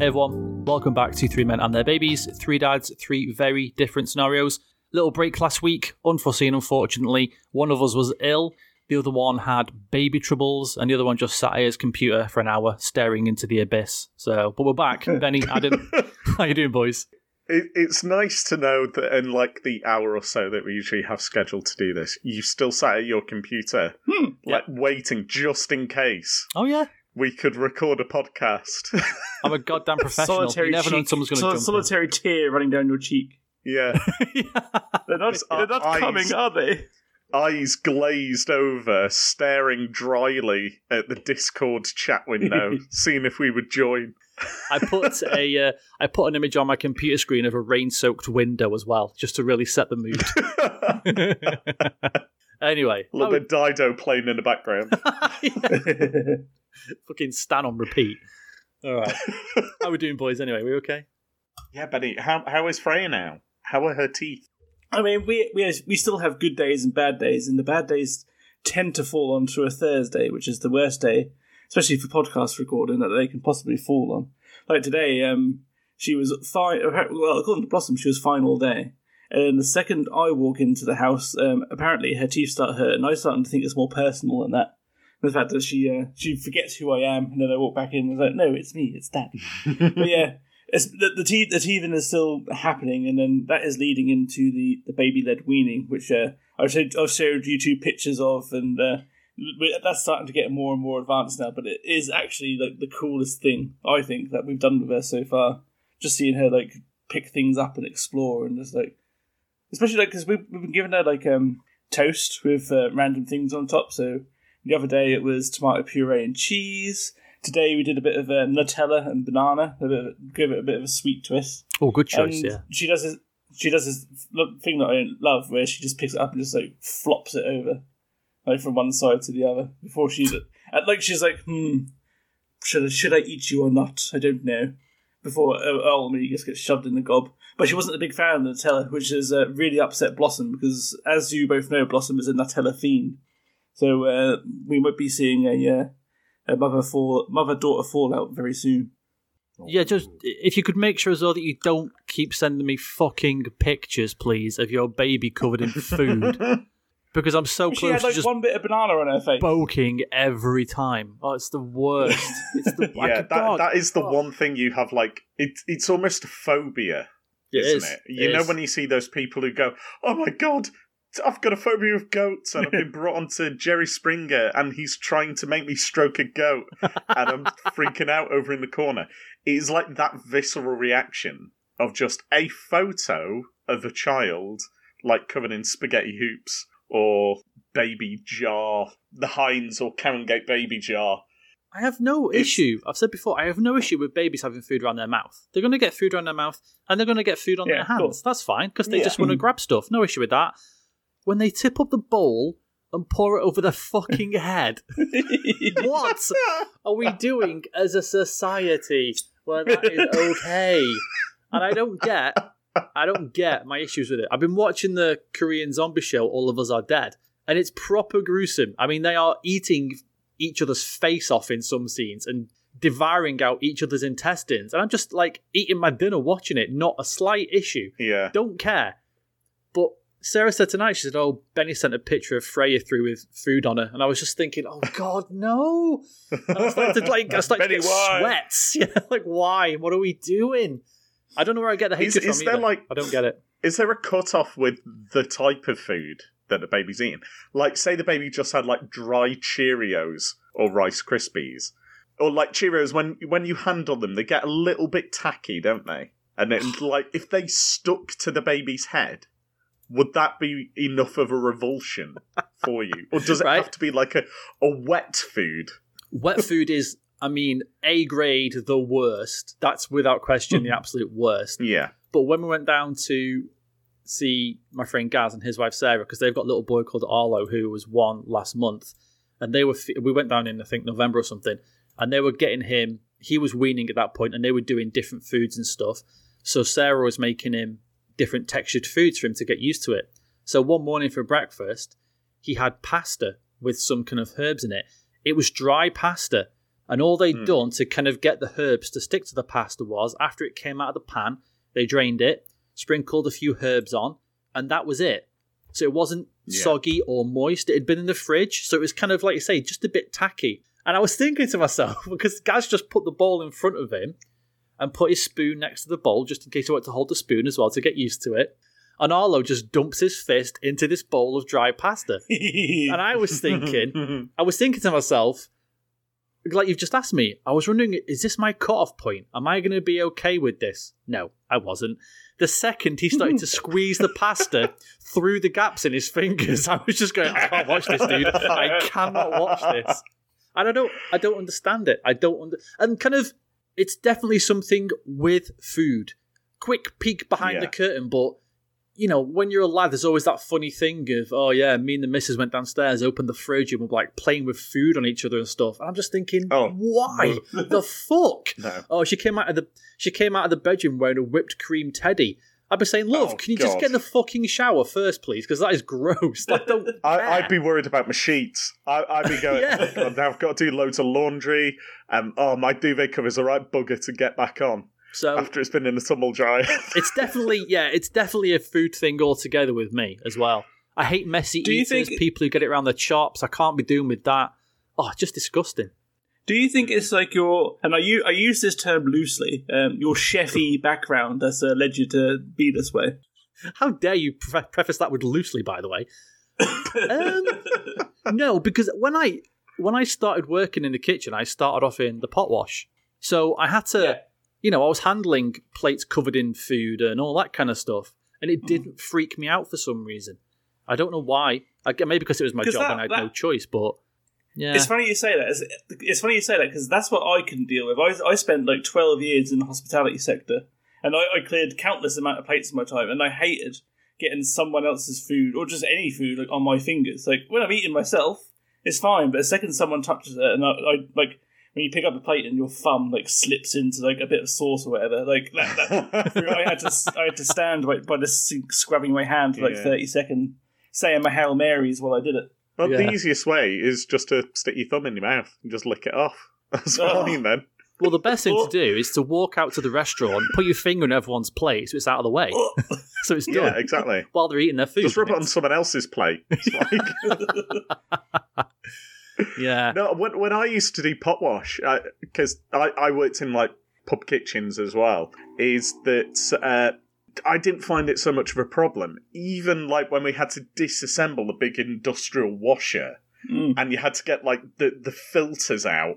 Hey everyone, welcome back to Three Men and Their Babies, Three Dads, Three Very Different Scenarios. Little break last week, unforeseen unfortunately. One of us was ill, the other one had baby troubles, and the other one just sat at his computer for an hour staring into the abyss. So, but we're back. Benny, Adam, how you doing, boys? It's nice to know that in like the hour or so that we usually have scheduled to do this, you still sat at your computer, waiting just in case. Oh yeah, we could record a podcast. I'm a goddamn professional. You never know someone's going to jump. Solitary in. Tear running down your cheek. Yeah, they're not coming, are they? Eyes glazed over, staring dryly at the Discord chat window, seeing if we would join. I put an image on my computer screen of a rain-soaked window as well, just to really set the mood. Anyway, a little bit Dido playing in the background. Fucking Stan on repeat. All right, how are we doing, boys? Anyway, we okay? Yeah, Benny. How is Freya now? How are her teeth? I mean, we still have good days and bad days, and the bad days tend to fall onto a Thursday, which is the worst day, especially for podcast recording, that they can possibly fall on. Like today, she was fine. Well, according to Blossom, she was fine all day. And then the second I walk into the house, apparently her teeth start hurting. I'm starting to think it's more personal than that. The fact that she forgets who I am, and then I walk back in and it's like, no, it's me, it's Dad. But yeah, it's, the teething is still happening, and then that is leading into the baby-led weaning, which I've showed you two pictures of, and... that's starting to get more and more advanced now, but it is actually like the coolest thing I think that we've done with her so far. Just seeing her like pick things up and explore, and just like, especially like because we've been giving her like toast with random things on top. So the other day it was tomato puree and cheese. Today we did a bit of Nutella and banana, give it a bit of a sweet twist. Oh, good choice! And yeah, she does this thing that I love, where she just picks it up and just like flops it over. Like from one side to the other, before she's like, should I eat you or not? I don't know. Before ultimately just gets shoved in the gob. But she wasn't a big fan of Nutella, which has really upset Blossom, because as you both know, Blossom is a Nutella fiend. So we might be seeing a mother-daughter fallout very soon. Yeah, just if you could make sure as well that you don't keep sending me fucking pictures, please, of your baby covered in food. Because I'm so close to just one bit of banana on her face, poking every time. Oh, it's the worst. It's the that is the one thing you have. Like it's almost a phobia, isn't it? You know when you see those people who go, "Oh my god, I've got a phobia of goats," and I've been brought onto Jerry Springer, and he's trying to make me stroke a goat, and I'm freaking out over in the corner. It is like that visceral reaction of just a photo of a child like covered in spaghetti hoops. Or baby jar, the Heinz or Carangate baby jar. I have no issue. I've said before, I have no issue with babies having food around their mouth. They're going to get food around their mouth, and they're going to get food on their hands. Cool. That's fine, because they just want to grab stuff. No issue with that. When they tip up the bowl and pour it over their fucking head, what are we doing as a society where that is okay? And I don't get my issues with it. I've been watching the Korean zombie show, All of Us Are Dead, and it's proper gruesome. I mean, they are eating each other's face off in some scenes and devouring out each other's intestines. And I'm just, like, eating my dinner watching it, not a slight issue. Yeah. Don't care. But Sarah said tonight, she said, oh, Benny sent a picture of Freya through with food on her. And I was just thinking, oh, God, no. And I started to get sweats. Yeah, like, why? What are we doing? I don't know where I get the hatred from either. I don't get it. Is there a cut-off with the type of food that the baby's eating? Like, say the baby just had, like, dry Cheerios or Rice Krispies. Or, like, Cheerios, when you handle them, they get a little bit tacky, don't they? And, it, like, if they stuck to the baby's head, would that be enough of a revulsion for you? Or does it have to be, like, a wet food? Wet food is... I mean, A grade, the worst. That's without question the absolute worst. Yeah. But when we went down to see my friend Gaz and his wife Sarah, because they've got a little boy called Arlo who was 1 last month, and they were we went down in I think November or something, and they were getting him. He was weaning at that point, and they were doing different foods and stuff. So Sarah was making him different textured foods for him to get used to it. So one morning for breakfast, he had pasta with some kind of herbs in it. It was dry pasta. And all they'd done to kind of get the herbs to stick to the pasta was, after it came out of the pan, they drained it, sprinkled a few herbs on, and that was it. So it wasn't soggy or moist. It had been in the fridge, so it was kind of, like you say, just a bit tacky. And I was thinking to myself, because Gaz just put the bowl in front of him and put his spoon next to the bowl, just in case he wanted to hold the spoon as well to get used to it. And Arlo just dumps his fist into this bowl of dry pasta. And I was thinking to myself, like you've just asked me, I was wondering, is this my cut-off point? Am I going to be okay with this? No, I wasn't. The second he started to squeeze the pasta through the gaps in his fingers, I was just going, I can't watch this, dude. I cannot watch this. And I don't understand it. And kind of, it's definitely something with food. Quick peek behind the curtain, but... You know, when you're a lad, there's always that funny thing of, oh yeah, me and the missus went downstairs, opened the fridge, and we're like playing with food on each other and stuff. And I'm just thinking, why the fuck? No. Oh, she came out of the bedroom wearing a whipped cream teddy. I'd be saying, love, can you just get in the fucking shower first, please? Because that is gross. Like, I'd be worried about my sheets. I'd be going, oh, now I've got to do loads of laundry. My duvet covers are right bugger to get back on. So after it's been in the tumble dryer. it's definitely a food thing altogether with me as well. I hate messy eaters, people who get it around their chops. I can't be doing with that. Oh, just disgusting. Do you think it's like your, and I use this term loosely, your chefy background that's led you to be this way? How dare you preface that with loosely, by the way. No, because when I started working in the kitchen, I started off in the pot wash. So I had to... Yeah. You know, I was handling plates covered in food and all that kind of stuff, and it didn't freak me out for some reason. I don't know why. Maybe because it was my job and I had no choice, but... Yeah. It's funny you say that. It's funny you say that, because that's what I couldn't deal with. I spent like 12 years in the hospitality sector, and I cleared countless amount of plates in my time, and I hated getting someone else's food, or just any food, like on my fingers. Like, when I'm eating myself, it's fine, but the second someone touches it, and I when you pick up a plate and your thumb like slips into like a bit of sauce or whatever, like that I had to stand by the sink, scrubbing my hand for like 30 seconds, saying my Hail Marys while I did it. But the easiest way is just to stick your thumb in your mouth and just lick it off. That's what I mean. Then, well, the best thing to do is to walk out to the restaurant, put your finger in everyone's plate so it's out of the way, so it's done. Yeah, exactly. While they're eating their food, just rub it on someone else's plate. It's like... Yeah. No, when I used to do pot wash, because I worked in like pub kitchens as well, is that I didn't find it so much of a problem. Even like when we had to disassemble the big industrial washer, and you had to get like the filters out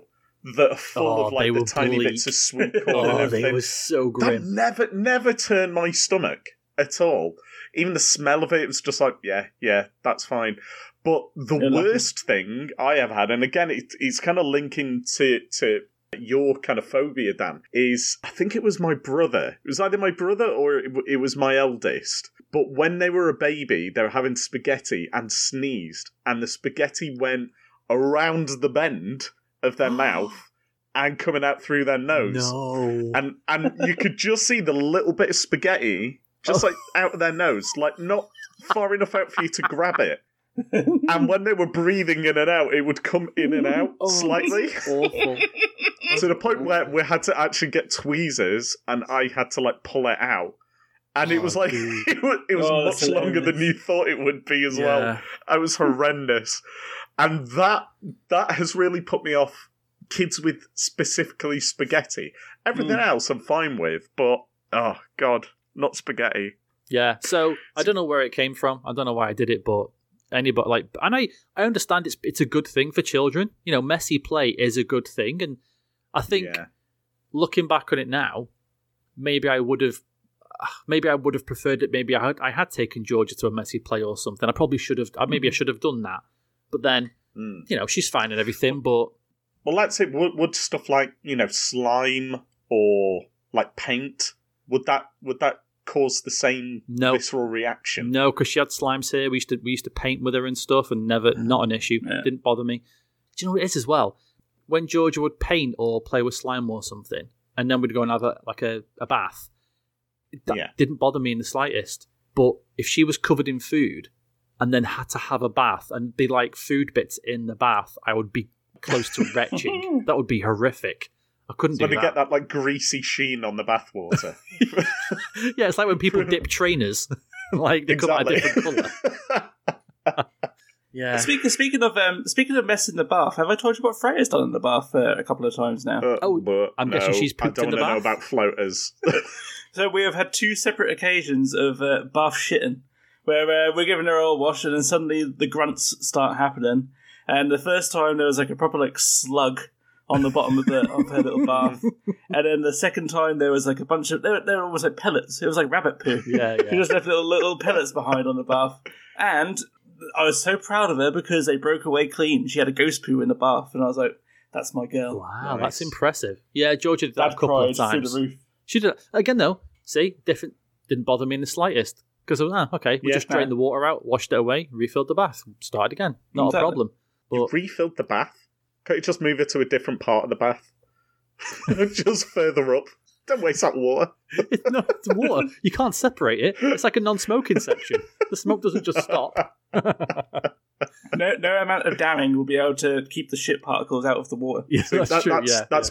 that are full of like the tiny bits of sweet corn and everything. They were so grim. That never turned my stomach at all. Even the smell of it was just like, yeah, that's fine. But the worst thing I have had, and again, it's kind of linking to your kind of phobia, Dan, is I think it was my brother. It was either my brother or it was my eldest. But when they were a baby, they were having spaghetti and sneezed. And the spaghetti went around the bend of their mouth and coming out through their nose. No. And you could just see the little bit of spaghetti just like out of their nose, like not far enough out for you to grab it. And when they were breathing in and out, it would come in and out slightly. Awful. To the point where we had to actually get tweezers, and I had to like pull it out. And it was like it was much longer than you thought it would be as well. It was horrendous, and that has really put me off kids with specifically spaghetti. Everything else I'm fine with, but oh god, not spaghetti. Yeah. So I don't know where it came from. I don't know why I did it, but. Anybody like, and I understand it's a good thing for children. You know, messy play is a good thing, and I think looking back on it now, maybe I would have preferred it. Maybe I had taken Georgia to a messy play or something. I probably should have. Maybe I should have done that. But then, you know, she's fine and everything. But let's say would stuff like, you know, slime or like paint would that cause the same visceral reaction? No, because she had slimes here. We used to paint with her and stuff, and not an issue. Yeah. Didn't bother me. Do you know what it is as well? When Georgia would paint or play with slime or something, and then we'd go and have a bath. That didn't bother me in the slightest. But if she was covered in food and then had to have a bath and be like food bits in the bath, I would be close to retching. That would be horrific. I couldn't do that. When they get that like greasy sheen on the bathwater. Yeah, it's like when people dip trainers. Like they exactly. come out a different colour. Yeah. Speaking of mess in the bath, have I told you what Freya's done in the bath a couple of times now? I'm guessing she's pooped in the bath. I don't know about floaters. So we have had two separate occasions of bath shitting, where we're giving her a wash and then suddenly the grunts start happening. And the first time there was like a proper like slug on the bottom of her little bath, and then the second time there was like a bunch of they were almost like pellets. It was like rabbit poo. Yeah, yeah. She just left little pellets behind on the bath, and I was so proud of her because they broke away clean. She had a ghost poo in the bath, and I was like, "That's my girl." Wow, nice. That's impressive. Yeah, Georgia did that a couple of times. Through the roof. She did that. Again, though. See, different didn't bother me in the slightest because I was okay. We just drained the water out, washed it away, refilled the bath, started again. Not a problem. But you refilled the bath. Can't you just move it to a different part of the bath? Just further up. Don't waste that water. No, it's water. You can't separate it. It's like a non-smoking section. The smoke doesn't just stop. No amount of damming will be able to keep the shit particles out of the water. Yeah, so that's true. That's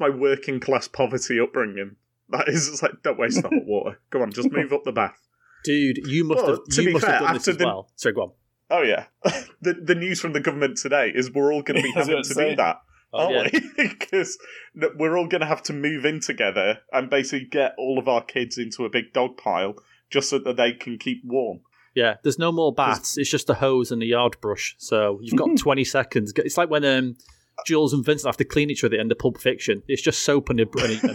my working class poverty upbringing. That is, it's like, don't waste that water. Come on, just move up the bath. Dude, you must have done this as well. Sorry, go on. Oh, yeah. The news from the government today is we're all going to be having to do that, aren't we? Because we're all going to have to move in together and basically get all of our kids into a big dog pile just so that they can keep warm. Yeah, there's no more baths. It's just a hose and a yard brush. So you've got 20 seconds. It's like when Jules and Vincent have to clean each other in the Pulp Fiction. It's just soap and a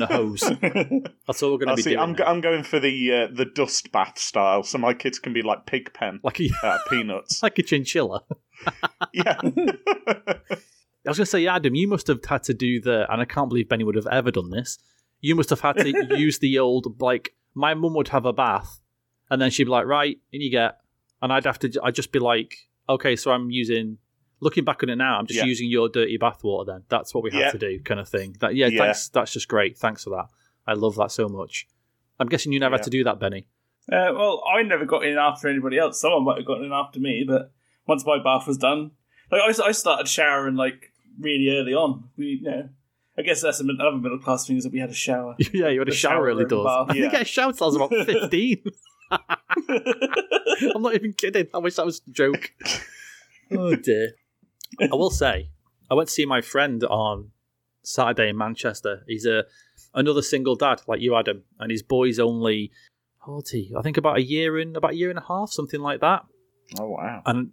hose. That's all we're going to be doing. I'm going for the dust bath style, so my kids can be like Pig Pen, like Peanuts, like a chinchilla. Yeah. I was going to say, Adam, you must have had to do and I can't believe Benny would have ever done this. You must have had to use the old like my mum would have a bath, and then she'd be like, right, in you get, and I'd just be like, okay, so I'm using. Looking back on it now, I'm just using your dirty bathwater then. That's what we had to do, kind of thing. Thanks, that's just great. Thanks for that. I love that so much. I'm guessing you never had to do that, Benny. Well, I never got in after anybody else. Someone might have gotten in after me, but once my bath was done... like I started showering like really early on. I guess that's another middle-class thing is that we had a shower. Yeah, you had a shower early doors. I think I had a shower until I was about 15. I'm not even kidding. I wish that was a joke. Oh, dear. I will say, I went to see my friend on Saturday in Manchester. He's another single dad, like you, Adam, and his boy's only, how old is he? I think about a year and a half, something like that. Oh, wow. And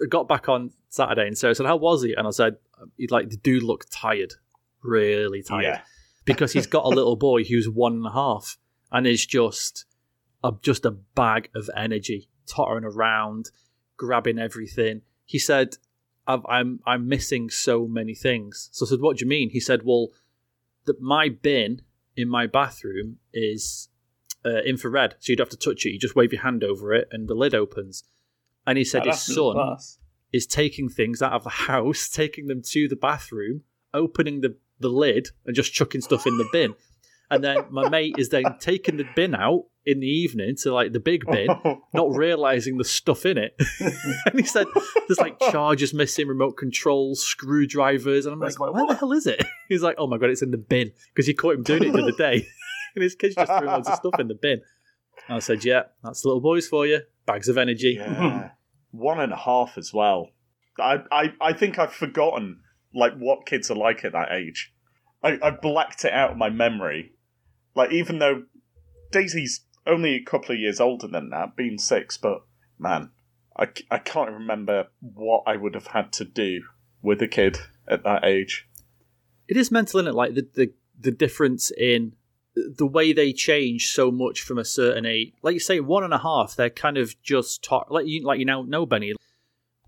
I got back on Saturday, and Sarah said, how was he? And I said, the dude looked tired, really tired, because he's got a little boy who's 1.5 and is just a bag of energy, tottering around, grabbing everything. He said... I'm missing so many things. So I said, what do you mean? He said, well, my bin in my bathroom is infrared, so you'd have to touch it. You just wave your hand over it and the lid opens. And he said his son is taking things out of the house, taking them to the bathroom, opening the lid and just chucking stuff in the bin. And then my mate is then taking the bin out in the evening to like the big bin, not realising the stuff in it. And he said, there's like chargers missing, remote controls, screwdrivers. And I'm like, where the hell is it? He's like, oh my God, it's in the bin. Because he caught him doing it the other day. And his kids just threw loads of stuff in the bin. And I said, yeah, that's little boys for you. Bags of energy. Yeah. 1.5 as well. I think I've forgotten like what kids are like at that age. I blacked it out of my memory. Like, even though Daisy's only a couple of years older than that, being 6, but man, I can't remember what I would have had to do with a kid at that age. It is mental, isn't it? Like, the difference in the way they change so much from a certain age. Like you say, 1.5, they're kind of just... like you now know, Benny,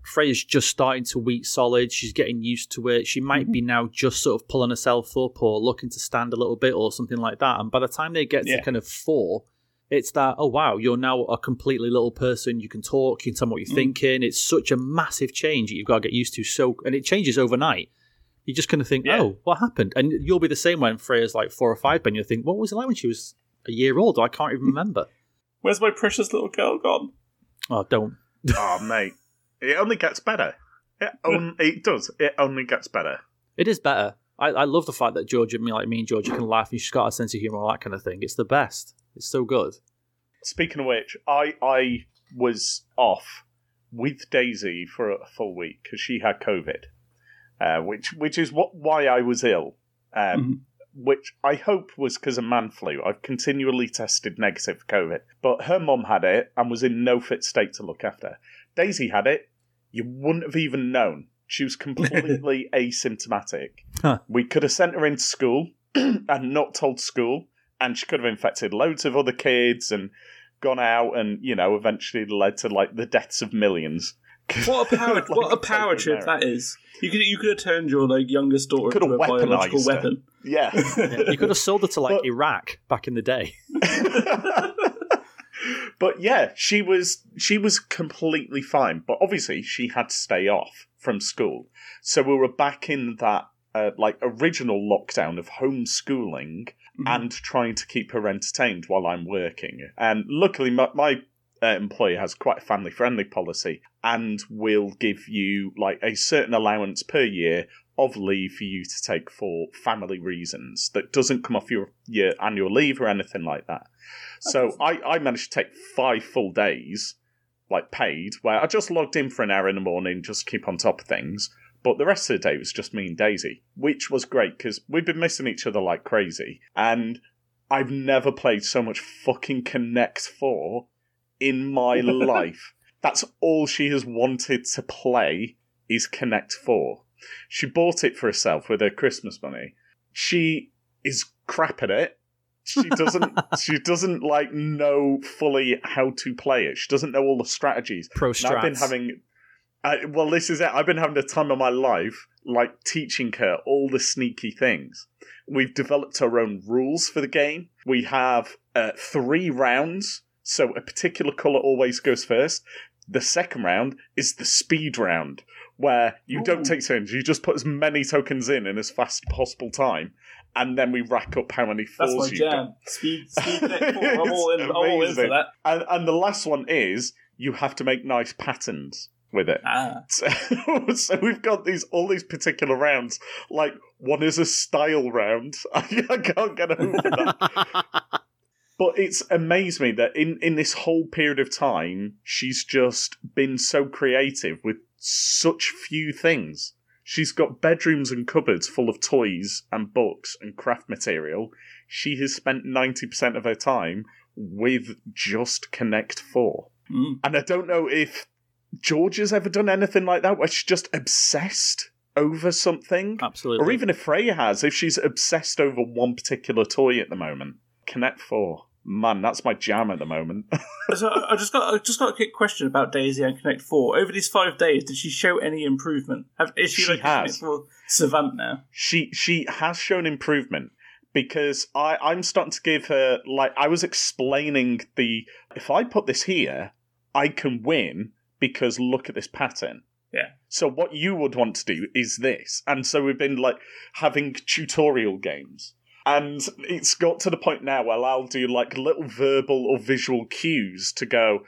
Freya's just starting to eat solid. She's getting used to it. She might be now just sort of pulling herself up or looking to stand a little bit or something like that. And by the time they get to kind of 4, it's that, oh, wow, you're now a completely little person. You can talk. You can tell what you're thinking. It's such a massive change that you've got to get used to. So, and it changes overnight. You just kind of think, oh, what happened? And you'll be the same when Freya's like 4 or 5, and you'll think, what was it like when she was a year old? I can't even remember. Where's my precious little girl gone? Oh, don't. Oh, mate. It only gets better. It does. It only gets better. It is better. I love the fact that me and Georgia can laugh, and she's got a sense of humour, all that kind of thing. It's the best. It's so good. Speaking of which, I was off with Daisy for a full week because she had COVID, which is why I was ill, which I hope was because of man flu. I've continually tested negative for COVID, but her mum had it and was in no fit state to look after. Daisy had it. You wouldn't have even known. She was completely asymptomatic. Huh. We could have sent her into school and not told school, and she could have infected loads of other kids and gone out and, you know, eventually led to, like, the deaths of millions. What a power trip that is. You could have turned your, like, youngest daughter into a biological weapon. Yeah. You could have sold her to, like, Iraq back in the day. But yeah, she was completely fine. But obviously, she had to stay off from school. So we were back in that original lockdown of homeschooling and trying to keep her entertained while I'm working. And luckily, my employer has quite a family-friendly policy, and will give you like a certain allowance per year of leave for you to take for family reasons that doesn't come off your annual leave or anything like that. So I managed to take 5 full days, like paid, where I just logged in for an hour in the morning just to keep on top of things. But the rest of the day was just me and Daisy, which was great because we've been missing each other like crazy. And I've never played so much fucking Connect 4 in my life. That's all she has wanted to play is Connect 4. She bought it for herself with her Christmas money. She is crap at it. She doesn't like know fully how to play it. She doesn't know all the strategies. Pro strats. And I've been having well, this is it. I've been having the time of my life, like teaching her all the sneaky things. We've developed our own rules for the game. We have 3 rounds, so a particular color always goes first. The second round is the speed round, where you don't take turns. You just put as many tokens in as fast as possible time. And then we rack up how many fours. That's my jam. Done. Speed deck 4. I'm all in for that. And the last one is you have to make nice patterns with it. Ah. So we've got all these particular rounds. Like one is a style round. I can't get over that. But it's amazed me that in this whole period of time, she's just been so creative with such few things. She's got bedrooms and cupboards full of toys and books and craft material. She has spent 90% of her time with just Connect 4. Mm. And I don't know if Georgia's ever done anything like that, where she's just obsessed over something. Absolutely. Or even if Freya has, if she's obsessed over one particular toy at the moment. Connect 4. Man, that's my jam at the moment. So I just got a quick question about Daisy and Connect 4. Over these 5 days, did she show any improvement? Is she like has. Connect 4 savant now? She has shown improvement because I'm starting to give her, like, I was explaining if I put this here, I can win because look at this pattern. Yeah. So what you would want to do is this. And so we've been, like, having tutorial games. And it's got to the point now where I'll do, like, little verbal or visual cues to go,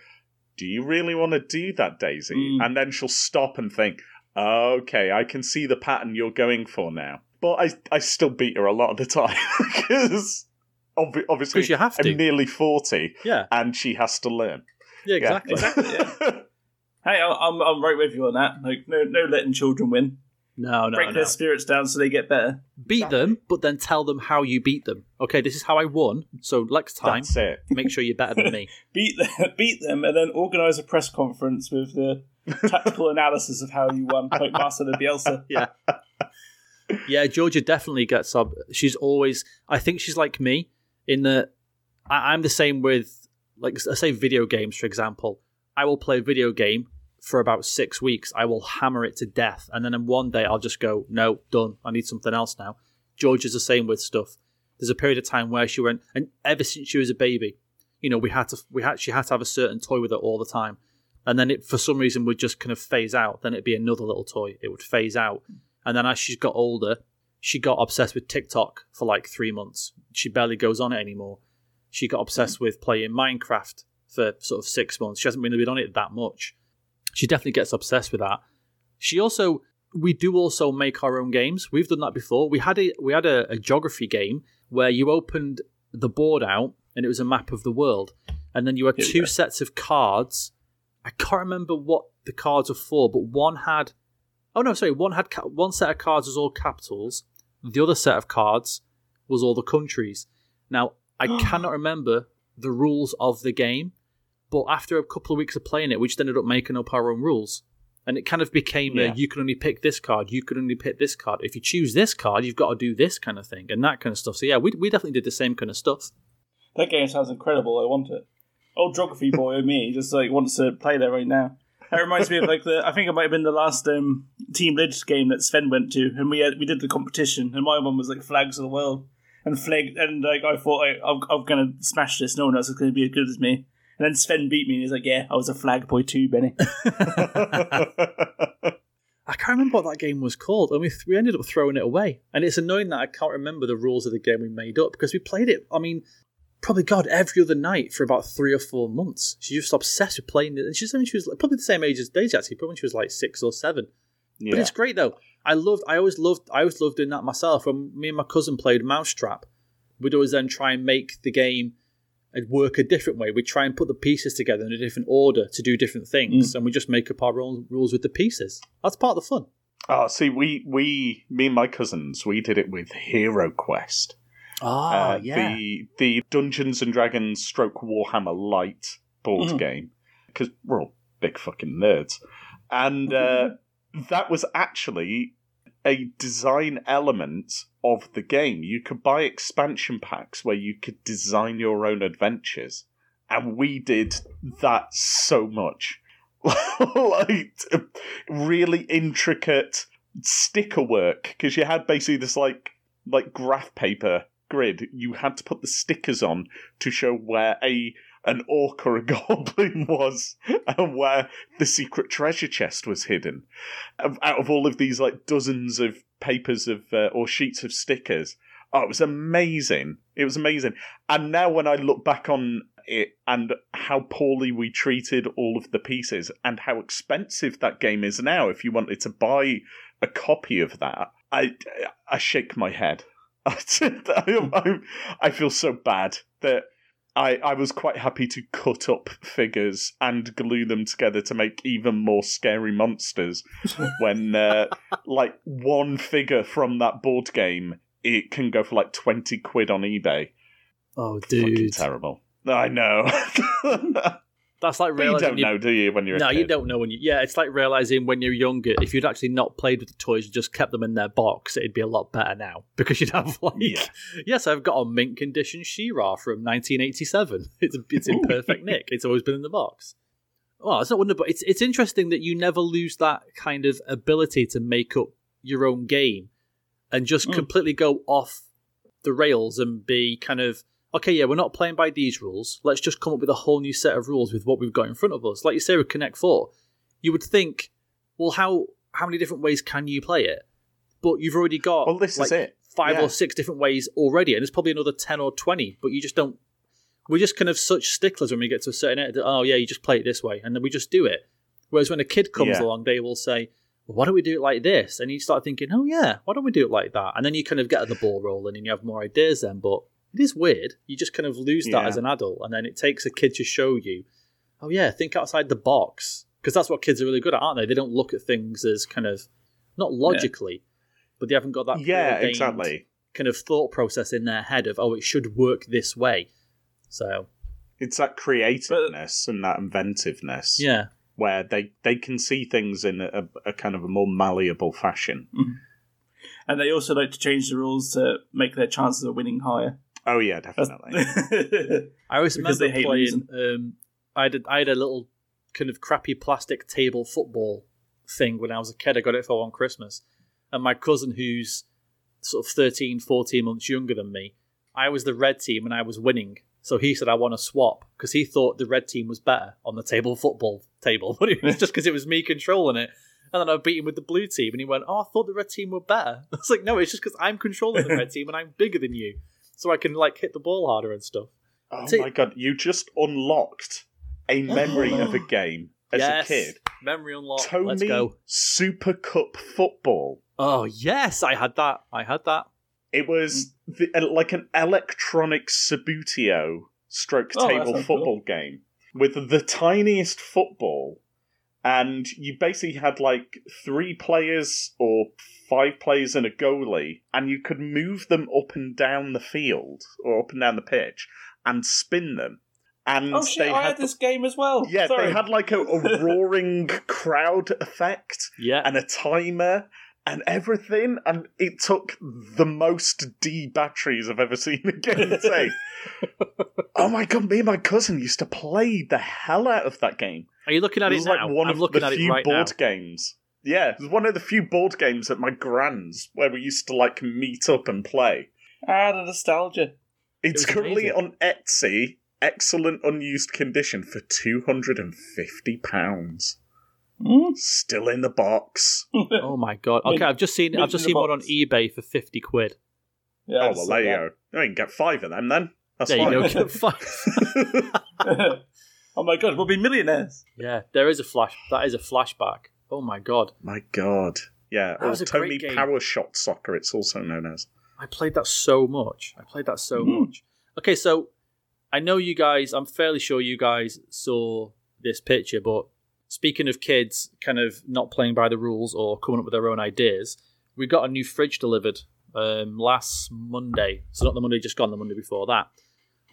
do you really want to do that, Daisy? Mm. And then she'll stop and think, okay, I can see the pattern you're going for now. But I still beat her a lot of the time because obviously you have to. I'm nearly 40 and she has to learn. Yeah, exactly. Yeah. Hey, I'm right with you on that. Like, no letting children win. No. Break their spirits down so they get better. Beat them, but then tell them how you beat them. Okay, this is how I won, so next time, make sure you're better than me. Beat them, and then organise a press conference with the tactical analysis of how you won, like Marcelo Bielsa. Yeah, Georgia definitely gets up. She's always... I think she's like me, in that I'm the same with, like, I say video games, for example. I will play a video game for about 6 weeks, I will hammer it to death. And then in one day, I'll just go, no, done. I need something else now. Georgia's the same with stuff. There's a period of time where she went, and ever since she was a baby, you know, she had to have a certain toy with her all the time. And then it, for some reason, would just kind of phase out. Then it'd be another little toy. It would phase out. And then as she's got older, she got obsessed with TikTok for like 3 months. She barely goes on it anymore. She got obsessed with playing Minecraft for sort of 6 months. She hasn't really been on it that much. She definitely gets obsessed with that. We do also make our own games. We've done that before. We had a geography game where you opened the board out and it was a map of the world, and then you had two sets of cards. I can't remember what the cards were for, but one set of cards was all capitals, and the other set of cards was all the countries. Now, I cannot remember the rules of the game, but after a couple of weeks of playing it, we just ended up making up our own rules. And it kind of became you can only pick this card, you can only pick this card. If you choose this card, you've got to do this kind of thing and that kind of stuff. So yeah, we definitely did the same kind of stuff. That game sounds incredible. I want it. Old geography boy me just like wants to play that right now. That reminds me of like I think it might have been the last Team Lidge game that Sven went to, and we did the competition, and my one was like flags of the world and flag, and like I thought I'm gonna smash this. No one else is gonna be as good as me. And then Sven beat me, and he's like, yeah, I was a flag boy too, Benny. I can't remember what that game was called. And we ended up throwing it away. And it's annoying that I can't remember the rules of the game we made up, because we played it, probably, God, every other night for about 3 or 4 months. She was just obsessed with playing it. And she was probably the same age as Daisy, actually, probably when she was like 6 or 7. Yeah. But it's great, though. I always loved doing that myself. When me and my cousin played Mousetrap, we'd always then try and make the game work a different way. We try and put the pieces together in a different order to do different things, and we just make up our own rules with the pieces. That's part of the fun. Me and my cousins, we did it with Hero Quest. The Dungeons and Dragons / Warhammer Light board game, because we're all big fucking nerds, and that was actually a design element of the game. You could buy expansion packs where you could design your own adventures, and we did that so much. Like really intricate sticker work, because you had basically this like graph paper grid. You had to put the stickers on to show where an orc or a goblin was, and where the secret treasure chest was hidden. Out of all of these like dozens of papers of or sheets of stickers, it was amazing. It was amazing. And now when I look back on it and how poorly we treated all of the pieces and how expensive that game is now, if you wanted to buy a copy of that, I shake my head. I feel so bad that I was quite happy to cut up figures and glue them together to make even more scary monsters when, like, one figure from that board game, it can go for, like, 20 quid on eBay. Oh, dude. Fucking terrible. I know. That's like realizing... You don't know when you... Yeah, it's like realizing when you're younger, if you'd actually not played with the toys, you just kept them in their box, it'd be a lot better now. Because you'd have like... Yeah. Yes, I've got a mint condition She-Ra from 1987. It's in perfect nick. It's always been in the box. Oh, it's not wonderful. It's interesting that you never lose that kind of ability to make up your own game and just completely go off the rails and be kind of... Okay, yeah, we're not playing by these rules. Let's just come up with a whole new set of rules with what we've got in front of us. Like you say with Connect 4, you would think, well, how many different ways can you play it? But you've already got five or six different ways already, and there's probably another 10 or 20, but you just don't... We're just kind of such sticklers when we get to a certain edit that, oh, yeah, you just play it this way, and then we just do it. Whereas when a kid comes along, they will say, well, why don't we do it like this? And you start thinking, oh, yeah, why don't we do it like that? And then you kind of get the ball rolling and you have more ideas then, but... It is weird. You just kind of lose that as an adult, and then it takes a kid to show you, oh yeah, think outside the box. Because that's what kids are really good at, aren't they? They don't look at things as kind of, not logically, but they haven't got that kind of thought process in their head of, oh, it should work this way. So it's that creativeness and that inventiveness where they can see things in a kind of a more malleable fashion. And they also like to change the rules to make their chances of winning higher. Oh, yeah, definitely. I always remember playing... I had a little kind of crappy plastic table football thing when I was a kid. I got it for one Christmas. And my cousin, who's sort of 13, 14 months younger than me, I was the red team and I was winning. So he said, I want to swap, because he thought the red team was better on the table football table. But it was just because it was me controlling it. And then I beat him with the blue team. And he went, oh, I thought the red team were better. I was like, no, it's just because I'm controlling the red team and I'm bigger than you. So I can, like, hit the ball harder and stuff. Oh, my God. You just unlocked a memory of a game as a kid Memory unlocked. Tony, let's go. Super Cup Football. Oh, yes, I had that. It was like an electronic Sabutio stroke table football game with the tiniest football. And you basically had like 3 players or 5 players and a goalie, and you could move them up and down the field or up and down the pitch and spin them. And I had this game as well. Yeah, Sorry. They had like a roaring crowd effect and a timer and everything, and it took the most D batteries I've ever seen a game take. Oh my god, me and my cousin used to play the hell out of that game. Are you looking at it now? I'm looking at it right now. It was like one of the few board games. Yeah, it was one of the few board games at my grand's where we used to like meet up and play. Ah, the nostalgia. It's currently on Etsy, excellent unused condition, for £250. Still in the box. Oh my god! Okay, I've just seen one on eBay for £50. Yeah, oh well, there you go. I mean, get 5 of them then. That's fine. There you go. Get 5. Oh my god, we'll be millionaires. Yeah, there is a flash. That is a flashback. Oh my god. My god. Yeah, or Tony Power Shot Soccer, it's also known as. I played that so much. Mm. Okay, so I know you guys, I'm fairly sure you guys saw this picture, but speaking of kids kind of not playing by the rules or coming up with their own ideas, we got a new fridge delivered last Monday. So not the Monday just gone, the Monday before that.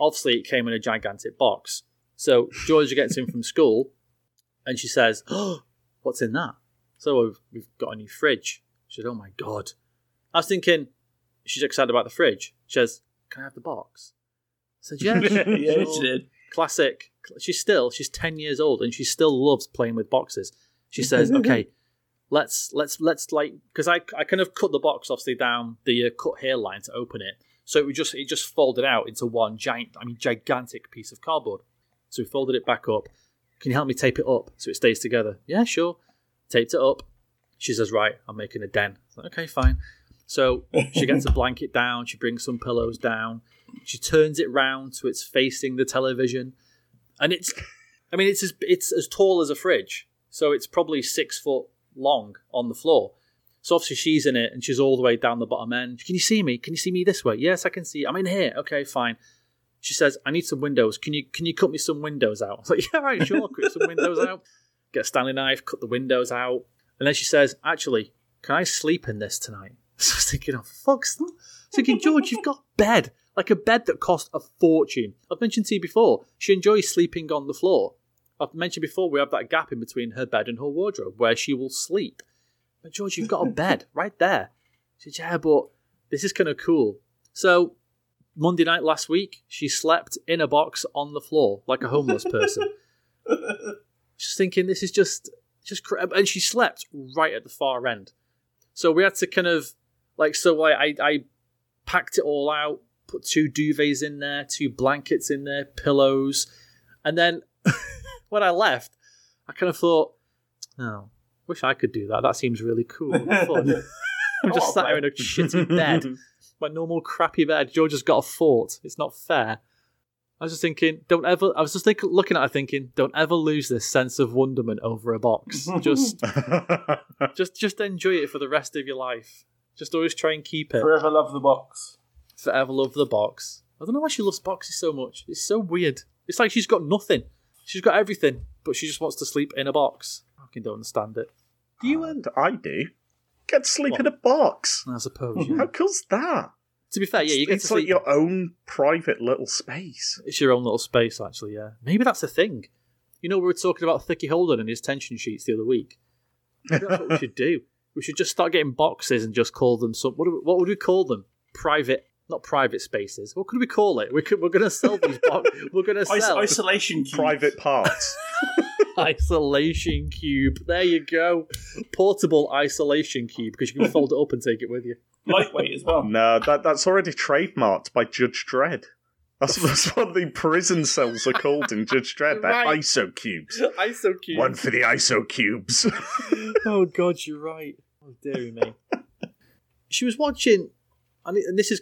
Obviously, it came in a gigantic box. So Georgia gets in from school and she says, "Oh, what's in that?" So we've got a new fridge. She said, "Oh my God." I was thinking, she's excited about the fridge. She says, "Can I have the box?" I said, "Yeah." Yeah, she did. Classic. She's 10 years old and she still loves playing with boxes. She says, "Okay, let's like," because I kind of cut the box obviously down the cut here line to open it. So it just folded out into one gigantic piece of cardboard. So we folded it back up. "Can you help me tape it up so it stays together?" "Yeah, sure." Taped it up. She says, "Right, I'm making a den." Like, "Okay, fine." So she gets a blanket down. She brings some pillows down. She turns it round so it's facing the television. And it's as tall as a fridge. So it's probably 6 foot long on the floor. So obviously she's in it and she's all the way down the bottom end. "Can you see me? Can you see me this way?" "Yes, I can see you. I'm in here." "Okay, fine." She says, "I need some windows. Can you cut me some windows out?" I was like, "Yeah, right, sure, cut some windows out." Get a Stanley knife, cut the windows out. And then she says, "Actually, can I sleep in this tonight?" So I was thinking, "Oh, fuck's that?" I was thinking, "George, you've got a bed. Like a bed that cost a fortune." I've mentioned to you before, she enjoys sleeping on the floor. I've mentioned before we have that gap in between her bed and her wardrobe where she will sleep. "But George, you've got a bed right there." She said, "Yeah, but this is kind of cool." So Monday night last week, she slept in a box on the floor like a homeless person. Just thinking, this is just and she slept right at the far end. So we had to kind of like, so I packed it all out, put 2 duvets in there, 2 blankets in there, pillows, and then when I left, I kind of thought, "Oh, wish I could do that. That seems really cool and fun." I'm just sat here in a shitty bed. My normal crappy bed. George has got a fort. It's not fair. I was just thinking, looking at her thinking, don't ever lose this sense of wonderment over a box. Just enjoy it for the rest of your life. Just always try and keep it. Forever love the box. Forever love the box. I don't know why she loves boxes so much. It's so weird. It's like she's got nothing. She's got everything, but she just wants to sleep in a box. I fucking don't understand it. Do you and I do. Get to sleep in a box. I suppose. Yeah. How cool's that? To be fair, yeah, you get to sleep. It's like your own private little space. It's your own little space, actually, yeah. Maybe that's a thing. You know, we were talking about Thicky Holden and his tension sheets the other week. Maybe that's what we should do. We should just start getting boxes and just call them some. What would we call them? Not private spaces. What could we call it? We're going to sell these boxes. We're going to sell isolation cubes. Private parts. Isolation cube. There you go. Portable isolation cube, because you can fold it up and take it with you. Lightweight as well. No, that's already trademarked by Judge Dredd. That's what the prison cells are called in Judge Dredd. They're right. ISO cubes. ISO cubes. One for the ISO cubes. Oh, God, you're right. Oh, dearie me. She was watching, and this is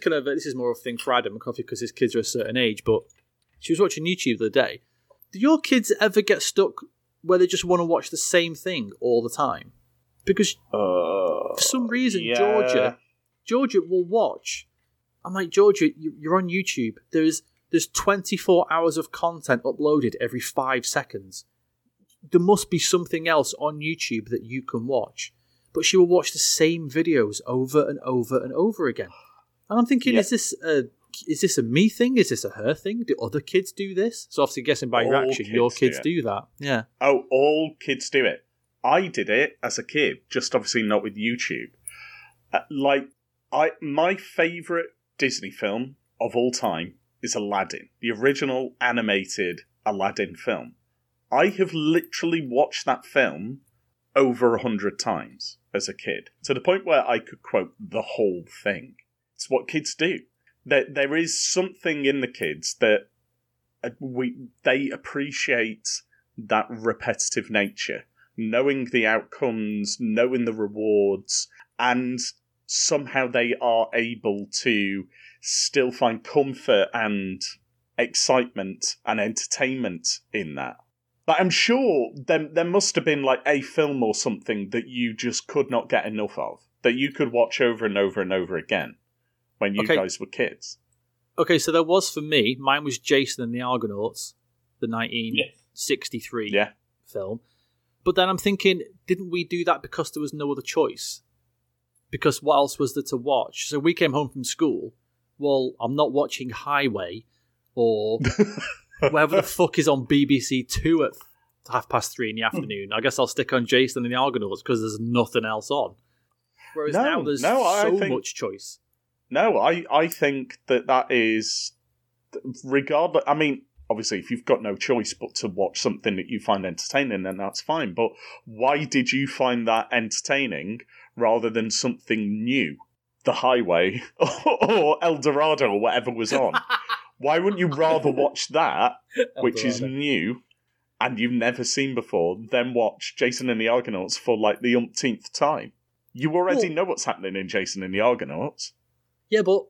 more of a thing for Adam and Coffee because his kids are a certain age, but she was watching YouTube the other day. Do your kids ever get stuck where they just want to watch the same thing all the time. Because for some reason, yeah. Georgia will watch. I'm like, Georgia, you're on YouTube. There's 24 hours of content uploaded every 5 seconds. There must be something else on YouTube that you can watch. But she will watch the same videos over and over and over again. And I'm thinking, yep. Is this a me thing? Is this a her thing? Do other kids do this? So obviously, guessing by your action, your kids do that. Yeah. Oh, all kids do it. I did it as a kid, just obviously not with YouTube. My favourite Disney film of all time is Aladdin, the original animated Aladdin film. I have literally watched that film over 100 times as a kid, to the point where I could quote the whole thing. It's what kids do. There is something in the kids that they appreciate that repetitive nature, knowing the outcomes, knowing the rewards, and somehow they are able to still find comfort and excitement and entertainment in that. Like, I'm sure there must have been like a film or something that you just could not get enough of, that you could watch over and over and over again when you guys were kids. Okay, so there was for me, mine was Jason and the Argonauts, the 1963 film. But then I'm thinking, didn't we do that because there was no other choice? Because what else was there to watch? So we came home from school. Well, I'm not watching Highway or whatever the fuck is on BBC 2 at 3:30 in the afternoon. I guess I'll stick on Jason and the Argonauts because there's nothing else on. Whereas now there's much choice. No, I think that is, regardless, I mean, obviously, if you've got no choice but to watch something that you find entertaining, then that's fine. But why did you find that entertaining rather than something new? The Highway or El Dorado or whatever was on. Why wouldn't you rather watch that, which is new and you've never seen before, than watch Jason and the Argonauts for like the umpteenth time? You already know what's happening in Jason and the Argonauts. Yeah, but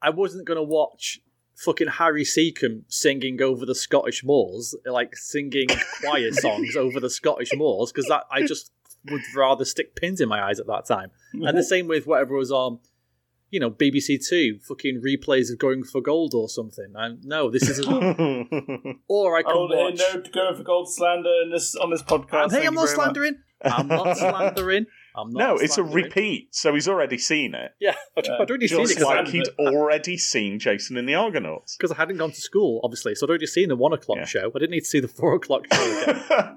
I wasn't going to watch fucking Harry Seacombe singing over the Scottish moors, like singing choir songs over the Scottish moors, because I just would rather stick pins in my eyes at that time. And the same with whatever was on, you know, BBC Two, fucking replays of Going for Gold or something. No, this isn't. Or I can watch. Oh, no, Going for Gold slander on this podcast. Hey, I'm not slandering. No, it's a repeat, so he's already seen it. Yeah, I'd already seen it. Just like he'd already seen Jason and the Argonauts. Because I hadn't gone to school, obviously, so I'd already seen the 1 o'clock show. I didn't need to see the 4 o'clock show again.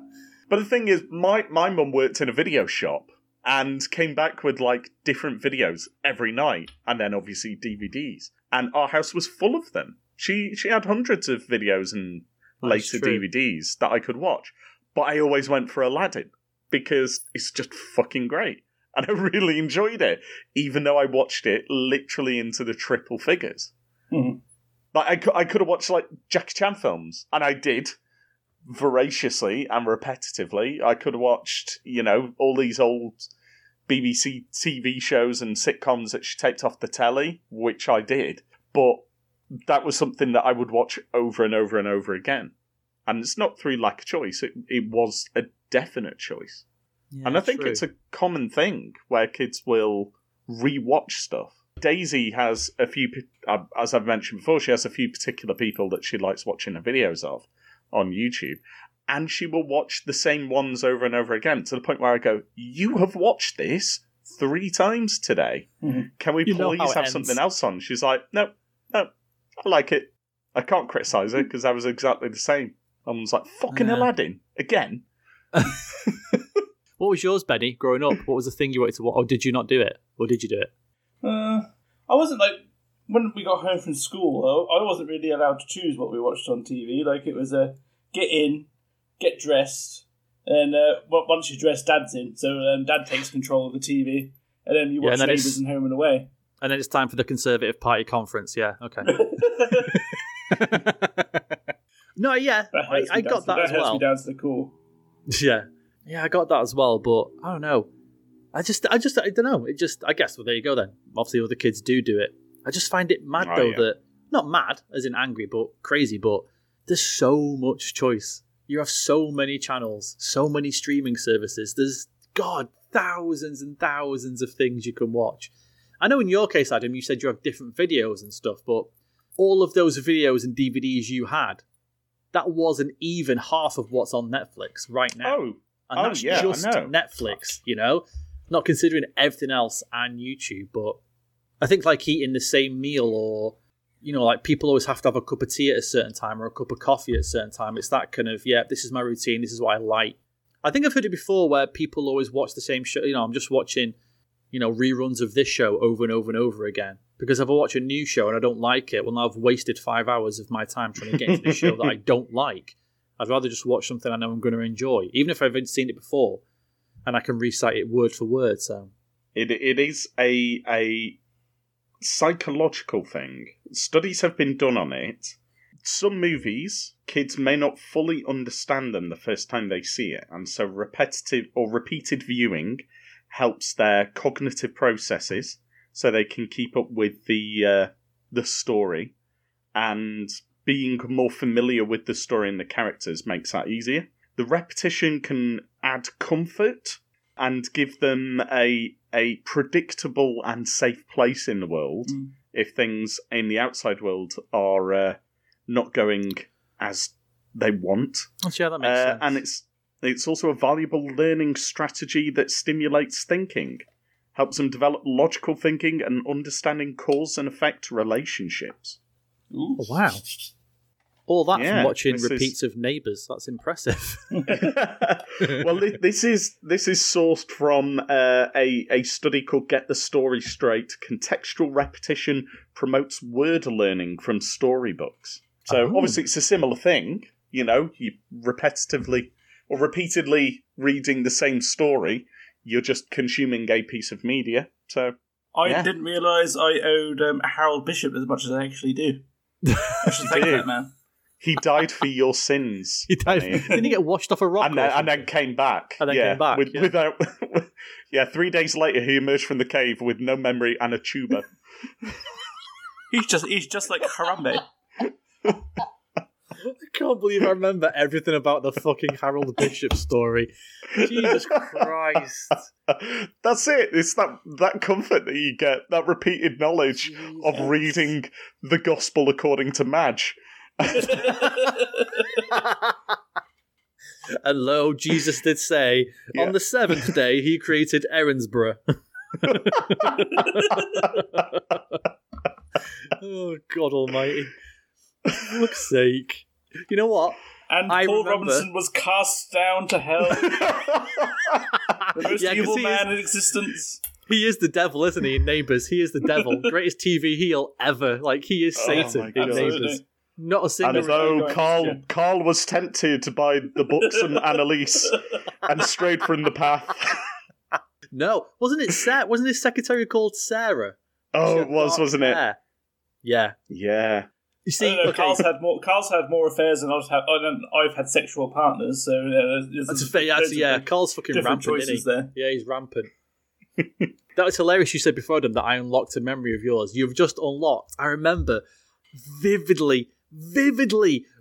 But the thing is, my mum worked in a video shop and came back with, like, different videos every night, and then obviously DVDs. And our house was full of them. She had hundreds of videos and later DVDs that I could watch. But I always went for Aladdin, because it's just fucking great. And I really enjoyed it, even though I watched it literally into the triple figures. Mm-hmm. Like, I could have watched, like, Jackie Chan films, and I did, voraciously and repetitively. I could have watched, you know, all these old BBC TV shows and sitcoms that she taped off the telly, which I did. But that was something that I would watch over and over and over again. And it's not through lack of choice. It was a definite choice. Yeah, and I think it's a common thing where kids will rewatch stuff. Daisy has a few, as I've mentioned before, she has a few particular people that she likes watching her videos of on YouTube. And she will watch the same ones over and over again to the point where I go, you have watched this 3 times today. Mm-hmm. Can we please have something else on? She's like, no, I like it. I can't criticise her because I was exactly the same. I was like, fucking Aladdin again. What was yours, Benny, growing up? What was the thing you wanted to watch? Or did you not do it? Or did you do it? I wasn't like, when we got home from school, though, I wasn't really allowed to choose what we watched on TV. Like, it was get in, get dressed, and once you're dressed, Dad's in. So Dad takes control of the TV, and then you watch Neighbours and Home and Away. And then it's time for the Conservative Party conference, yeah, okay. No, yeah, I got that as well. That hurts me down to the core. Yeah, I got that as well, but I don't know. I just, I don't know. It just, I guess, well, there you go then. Obviously, other kids do it. I just find it mad, that, not mad, as in angry, but crazy, but there's so much choice. You have so many channels, so many streaming services. There's, God, thousands and thousands of things you can watch. I know in your case, Adam, you said you have different videos and stuff, but all of those videos and DVDs you had, that wasn't even half of what's on Netflix right now. And that's just Netflix, you know? Not considering everything else and YouTube, but I think like eating the same meal or, you know, like people always have to have a cup of tea at a certain time or a cup of coffee at a certain time. It's that kind of, yeah, this is my routine, this is what I like. I think I've heard it before where people always watch the same show. You know, I'm just watching, you know, reruns of this show over and over and over again. Because if I watch a new show and I don't like it, well, now I've wasted 5 hours of my time trying to get into a show that I don't like. I'd rather just watch something I know I'm going to enjoy, even if I've seen it before, and I can recite it word for word. So it is a psychological thing. Studies have been done on it. Some movies, kids may not fully understand them the first time they see it, and so repetitive or repeated viewing helps their cognitive processes, so they can keep up with the story, and being more familiar with the story and the characters makes that easier. The repetition can add comfort and give them a predictable and safe place in the world if things in the outside world are not going as they want. Sure, that makes sense. And it's also a valuable learning strategy that stimulates thinking. Helps them develop logical thinking and understanding cause and effect relationships. Ooh. Oh, wow. All that from watching repeats of Neighbours. That's impressive. Well, this is sourced from a study called Get the Story Straight. Contextual repetition promotes word learning from storybooks. So obviously it's a similar thing. You know, you repetitively or repeatedly reading the same story. You're just consuming a piece of media, so... I didn't realise I owed Harold Bishop as much as I actually do. I should thank that man. He died for your sins. He died. Didn't he get washed off a rock? And then came back. And then came back. Without, 3 days later, he emerged from the cave with no memory and a tuba. He's just like Harambe. I can't believe I remember everything about the fucking Harold Bishop story. Jesus Christ. That's it. It's that comfort that you get, that repeated knowledge of reading the Gospel according to Madge. And lo, Jesus did say, on the seventh day he created Erinsborough. Oh, God almighty. For fuck's sake. You know what? And Robinson was cast down to hell. The most evil man in existence. He is the devil, isn't he, in Neighbours? He is the devil. Greatest TV heel ever. Like, he is Satan in Neighbours. Not a single... And though Carl was tempted by the buxom Annalise and strayed from the path. No. Wasn't his secretary called Sarah? Oh, it was, wasn't it? Yeah. Yeah. You see, Carl's had more affairs than I've had sexual partners. So Carl's fucking rampant, isn't he? There. Yeah, he's rampant. That was hilarious. You said before, Adam, that I unlocked a memory of yours. You've just unlocked. I remember vividly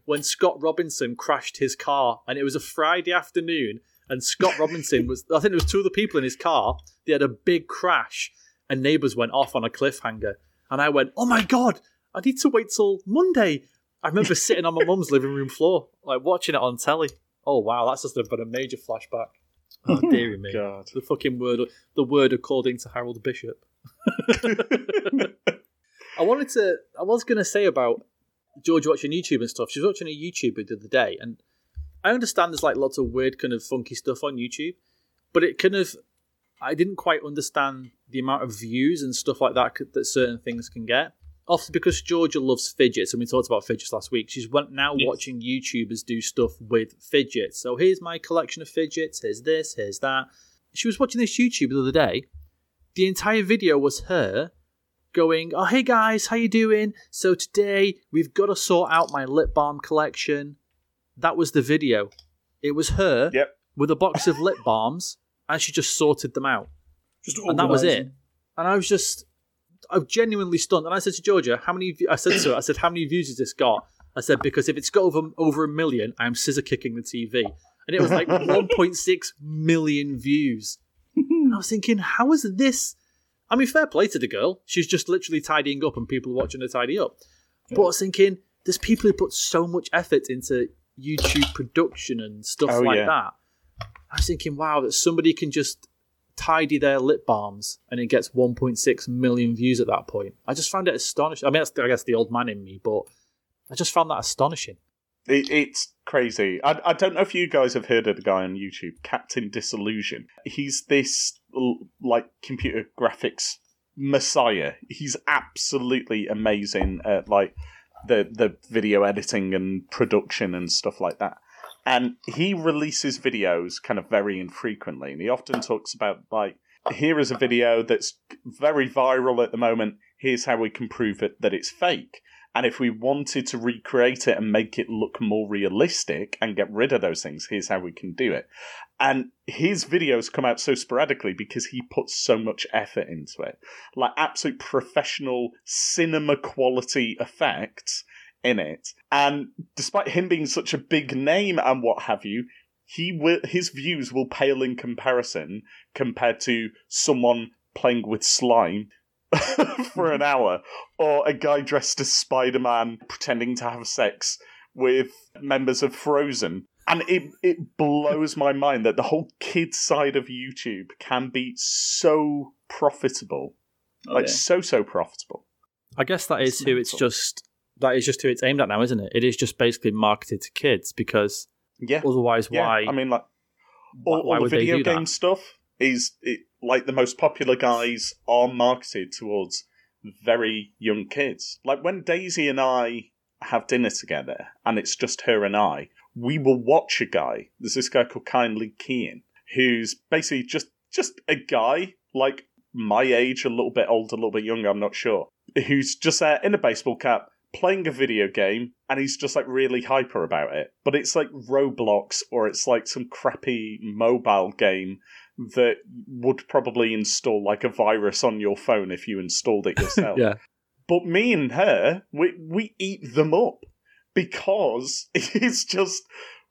when Scott Robinson crashed his car, and it was a Friday afternoon. And Scott Robinson I think there was two other people in his car. They had a big crash, and Neighbours went off on a cliffhanger. And I went, "Oh my God! I need to wait till Monday." I remember sitting on my mum's living room floor, like watching it on telly. Oh wow, that's just been a major flashback. Oh dearie me, God. The fucking word according to Harold Bishop. I was going to say about George watching YouTube and stuff. She was watching a YouTuber the other day, and I understand there's like lots of weird kind of funky stuff on YouTube, but it kind of, I didn't quite understand the amount of views and stuff like that certain things can get. Often because Georgia loves fidgets, and we talked about fidgets last week. She's now watching YouTubers do stuff with fidgets. So here's my collection of fidgets, here's this, here's that. She was watching this YouTuber the other day. The entire video was her going, "Oh, hey guys, how you doing? So today we've got to sort out my lip balm collection." That was the video. It was her with a box of lip balms, and she just sorted them out. And that was it. And I was just... I'm genuinely stunned, and I said to Georgia, "How many?" I said to her, "How many views has this got?" I said, because if it's got over 1 million, I'm scissor kicking the TV. And it was like 1.6 million views. And I was thinking, how is this? I mean, fair play to the girl. She's just literally tidying up and people are watching her tidy up. But I was thinking, there's people who put so much effort into YouTube production and stuff that. I was thinking, wow, that somebody can just tidy their lip balms and it gets 1.6 million views at that point. I just found it astonishing. I mean, that's, I guess, the old man in me, but I just found that astonishing. It's crazy. I don't know if you guys have heard of the guy on YouTube, Captain Disillusion. He's this like computer graphics messiah. He's absolutely amazing at like the video editing and production and stuff like that. And he releases videos kind of very infrequently. And he often talks about, like, here is a video that's very viral at the moment. Here's how we can prove it that it's fake. And if we wanted to recreate it and make it look more realistic and get rid of those things, here's how we can do it. And his videos come out so sporadically because he puts so much effort into it. Like, absolute professional cinema quality effects in it. And despite him being such a big name and what have you, his views will pale in comparison compared to someone playing with slime for an hour, or a guy dressed as Spider-Man pretending to have sex with members of Frozen. And it blows my mind that the whole kids side of YouTube can be so profitable. So profitable. I guess that is who who it's aimed at now, isn't it? It is just basically marketed to kids because otherwise why... I mean, like, all the video game stuff is... Like, the most popular guys are marketed towards very young kids. Like, when Daisy and I have dinner together, and it's just her and I, we will watch a guy. There's this guy called Kindly Kean, who's basically just a guy, like, my age, a little bit older, a little bit younger, I'm not sure, who's just there in a baseball cap, playing a video game, and he's just, like, really hyper about it. But it's, like, Roblox, or it's, like, some crappy mobile game that would probably install, like, a virus on your phone if you installed it yourself. But me and her, we eat them up because it's just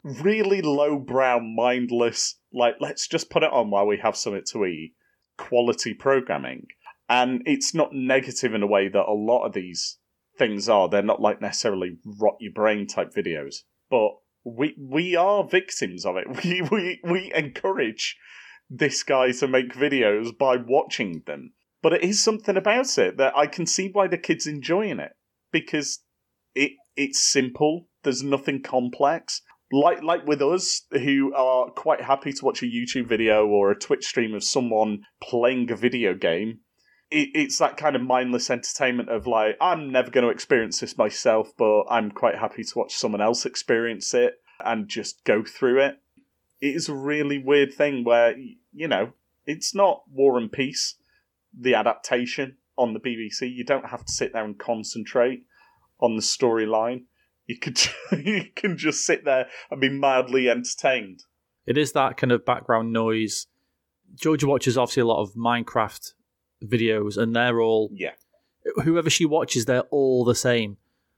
really lowbrow, mindless, like, let's just put it on while we have something to eat, quality programming. And it's not negative in a way that a lot of these things are. They're not, like, necessarily rot-your-brain type videos. But we are victims of it. We encourage this guy to make videos by watching them. But it is something about it that I can see why the kid's enjoying it. Because it's simple. There's nothing complex. Like with us, who are quite happy to watch a YouTube video or a Twitch stream of someone playing a video game, it's that kind of mindless entertainment of like, I'm never going to experience this myself, but I'm quite happy to watch someone else experience it and just go through it. It is a really weird thing where, you know, it's not War and Peace, the adaptation on the BBC. You don't have to sit there and concentrate on the storyline. You can just sit there and be mildly entertained. It is that kind of background noise. Georgia watches obviously a lot of Minecraft videos, and they're all... Whoever she watches, they're all the same.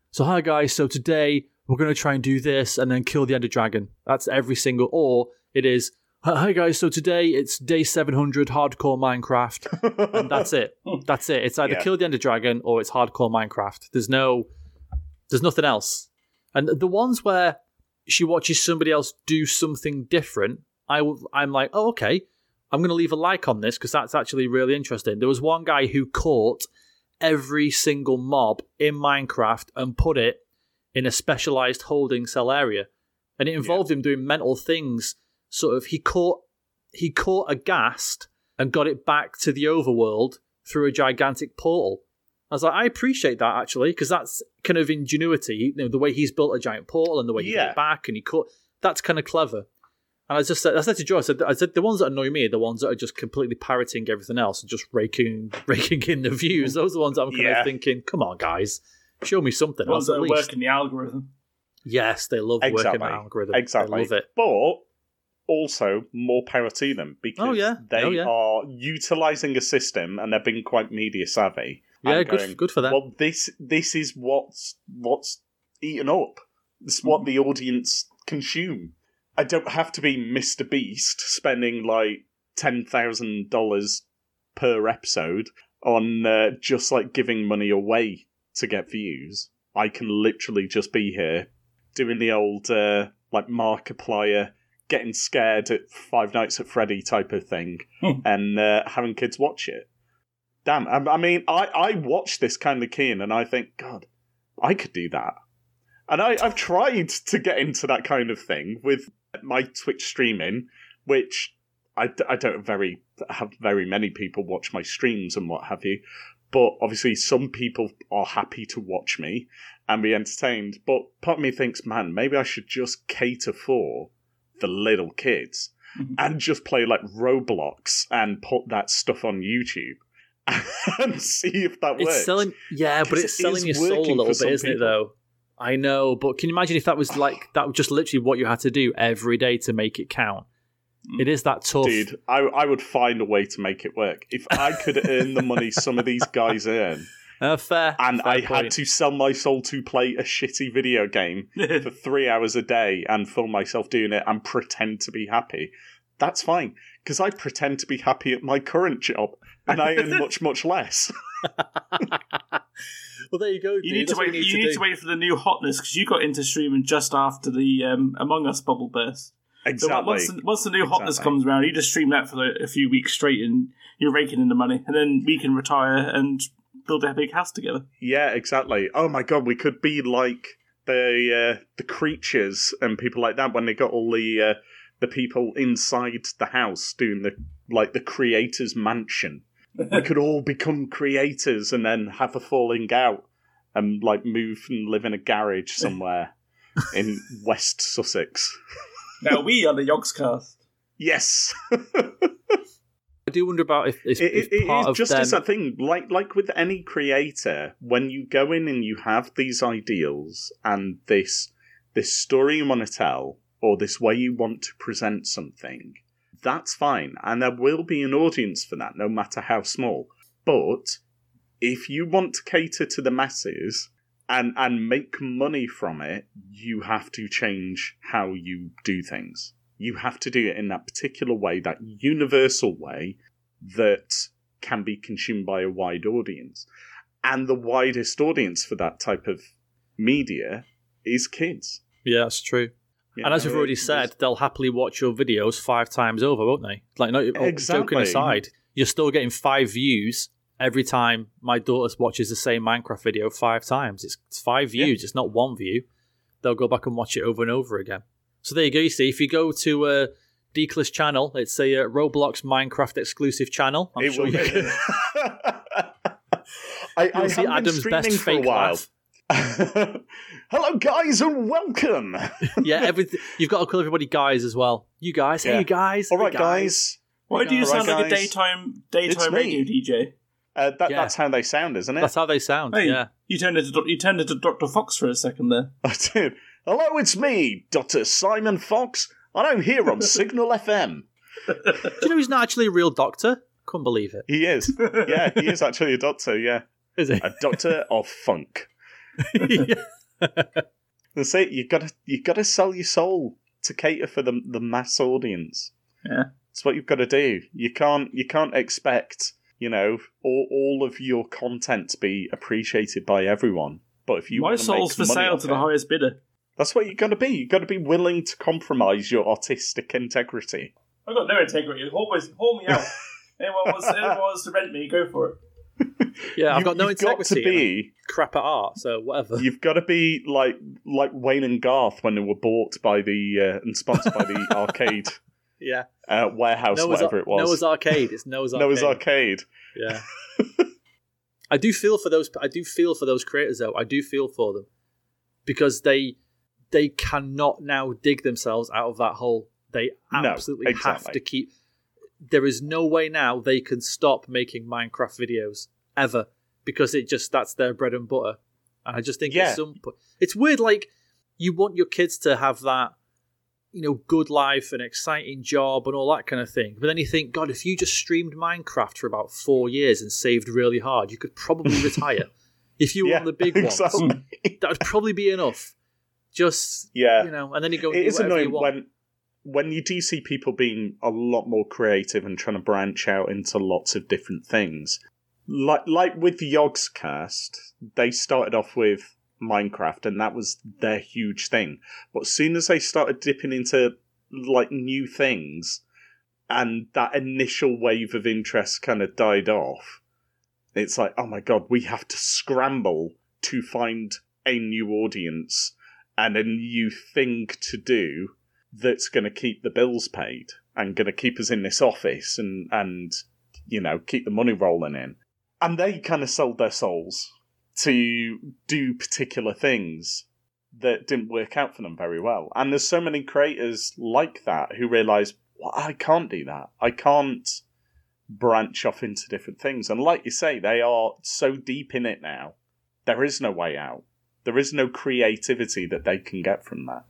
So, hi guys, so today... we're going to try and do this and then kill the Ender Dragon. That's every single... Or it is, hi guys, so today it's day 700, hardcore Minecraft. And that's it. That's it. It's either kill the Ender Dragon or it's hardcore Minecraft. There's nothing else. And the ones where she watches somebody else do something different, I'm like, oh, okay, I'm going to leave a like on this because that's actually really interesting. There was one guy who caught every single mob in Minecraft and put it in a specialised holding cell area. And it involved him doing mental things. Sort of, he caught a ghast and got it back to the overworld through a gigantic portal. I was like, I appreciate that, actually, because that's kind of ingenuity. You know, the way he's built a giant portal and the way he got it back and he caught... That's kind of clever. And I said to Joe, I said, the ones that annoy me are the ones that are just completely parroting everything else and just raking in the views. Those are the ones that I'm kind of thinking, come on, guys. Show me something else, at least. Working the algorithm. Yes, they love working the algorithm. Exactly. They love it. But also, more power to them, because they are utilising a system and they're being quite media savvy. Yeah, good for them. Well, this is what's eaten up. It's what the audience consume. I don't have to be Mr. Beast spending like $10,000 per episode on just like giving money away to get views. I can literally just be here doing the old like Markiplier, getting scared at Five Nights at Freddy type of thing and having kids watch it. Damn, I mean, I watch this kind of keen and I think, God, I could do that. And I've tried to get into that kind of thing with my Twitch streaming, which I don't have very many people watch my streams and what have you. But obviously some people are happy to watch me and be entertained. But part of me thinks, man, maybe I should just cater for the little kids and just play like Roblox and put that stuff on YouTube. And see if that works. It's selling your soul a little bit, isn't it, though? I know, but can you imagine if that was like that was just literally what you had to do every day to make it count? It is that tough. Dude, I would find a way to make it work. If I could earn the money some of these guys earn. Fair point. Had to sell my soul to play a shitty video game for 3 hours a day and film myself doing it and pretend to be happy. That's fine, because I pretend to be happy at my current job, and I earn much, much less. Well, there you go, dude. You need to wait for the new hotness, because you got into streaming just after the Among Us bubble burst. Exactly. So once the new hotness comes around, you just stream that for a few weeks straight, and you're raking in the money, and then we can retire and build a big house together. Yeah, exactly. Oh my God, we could be like the creatures and people like that when they got all the people inside the house doing the creator's mansion. We could all become creators and then have a falling out and like move and live in a garage somewhere in West Sussex. Now we are the Yogscast. Yes. I do wonder about if it's part of them, just as a thing. Like with any creator, when you go in and you have these ideals and this story you want to tell, or this way you want to present something, that's fine. And there will be an audience for that, no matter how small. But if you want to cater to the masses and make money from it, you have to change how you do things. You have to do it in that particular way, that universal way that can be consumed by a wide audience. And the widest audience for that type of media is kids. Yeah, that's true. Yeah, and as we've already said, they'll happily watch your videos 5 times over, won't they? Like, no, exactly. Joking aside, you're still getting 5 views every time my daughter watches the same Minecraft video 5 times. It's 5 views, it's not 1 view. They'll go back and watch it over and over again. So there you go, you see. If you go to Decla's channel, it's a Roblox Minecraft exclusive channel. I'm sure you can. I see Adam's best fake laugh. Hello guys and welcome. Yeah, you've got to call everybody guys as well. You guys, hey you guys. All right guys. Why do you sound like a daytime radio DJ? That's how they sound, isn't it? That's how they sound. Hey, yeah. You turned into Dr. Fox for a second there. I did. Hello, it's me, Dr. Simon Fox, and I'm here on Signal FM. Do you know he's not actually a real doctor? Couldn't believe it. He is. Yeah, he is actually a doctor. Yeah, is he? A doctor of funk. That's it. You've got to sell your soul to cater for the mass audience. Yeah, it's what you've got to do. You can't expect all of your content to be appreciated by everyone. But if you my want to soul's make for money sale to it, the highest bidder. That's what you've got to be. You've got to be willing to compromise your artistic integrity. I've got no integrity. Always haul me out. anyone wants to rent me, go for it. Yeah, I've got no integrity. Got to be crap at art, so whatever. You've got to be like Wayne and Garth when they were bought by the and sponsored by the arcade, warehouse, whatever it was. Noah's Arcade. It's Noah's Arcade. Yeah. I do feel for those creators, though. I do feel for them because they cannot now dig themselves out of that hole. They absolutely have to keep. There is no way now they can stop making Minecraft videos ever because that's their bread and butter. And I just think at some point it's weird. Like you want your kids to have that, good life and exciting job and all that kind of thing. But then you think, God, if you just streamed Minecraft for about 4 years and saved really hard, you could probably retire If you want the big ones, that would probably be enough. Just, you know, and then you go and do whatever you want. It is annoying when you do see people being a lot more creative and trying to branch out into lots of different things. Like with Yogscast, they started off with Minecraft, and that was their huge thing. But as soon as they started dipping into like new things, and that initial wave of interest kind of died off, it's like, oh my god, we have to scramble to find a new audience and a new thing to do that's going to keep the bills paid and going to keep us in this office and you know, keep the money rolling in. And they kind of sold their souls to do particular things that didn't work out for them very well. And there's so many creators like that who realise, well, I can't do that. I can't branch off into different things. And like you say, they are so deep in it now. There is no way out. There is no creativity that they can get from that.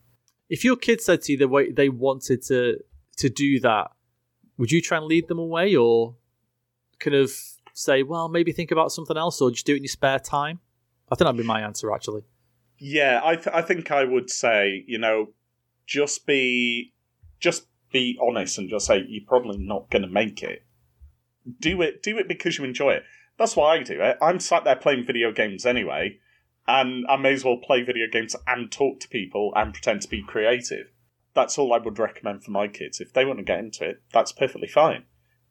If your kid said to you the way they wanted to do that, would you try and lead them away or kind of say, well, maybe think about something else or just do it in your spare time? I think that'd be my answer, actually. Yeah, I think I would say, you know, just be honest and just say, you're probably not going to make it. Do it because you enjoy it. That's why I do it. I'm sat there playing video games anyway, and I may as well play video games and talk to people and pretend to be creative. That's all I would recommend for my kids. If they want to get into it, that's perfectly fine.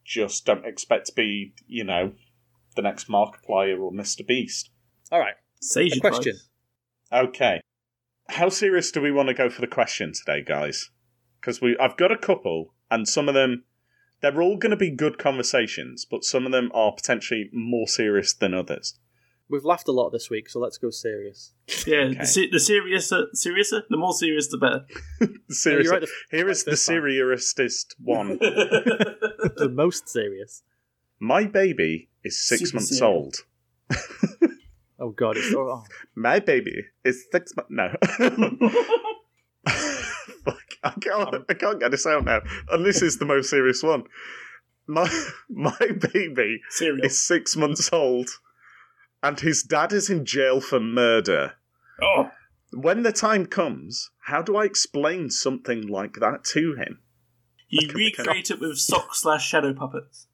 Just don't expect to be, you know, the next Markiplier or Mr. Beast. All right. Say your question. Okay. How serious do we want to go for the question today, guys? Because I've got a couple, and some of them, they're all going to be good conversations, but some of them are potentially more serious than others. We've laughed a lot this week, so let's go serious. Yeah, okay. The more serious, the better. Seriously, right, here is the seriousest one. The most serious. My baby is six months old. Oh god, it's so wrong. My baby is 6 months. No. I can't get this out now. And this is the most serious one. My baby is 6 months old. And his dad is in jail for murder. Oh. When the time comes, how do I explain something like that to him? You recreate it with sock/shadow puppets.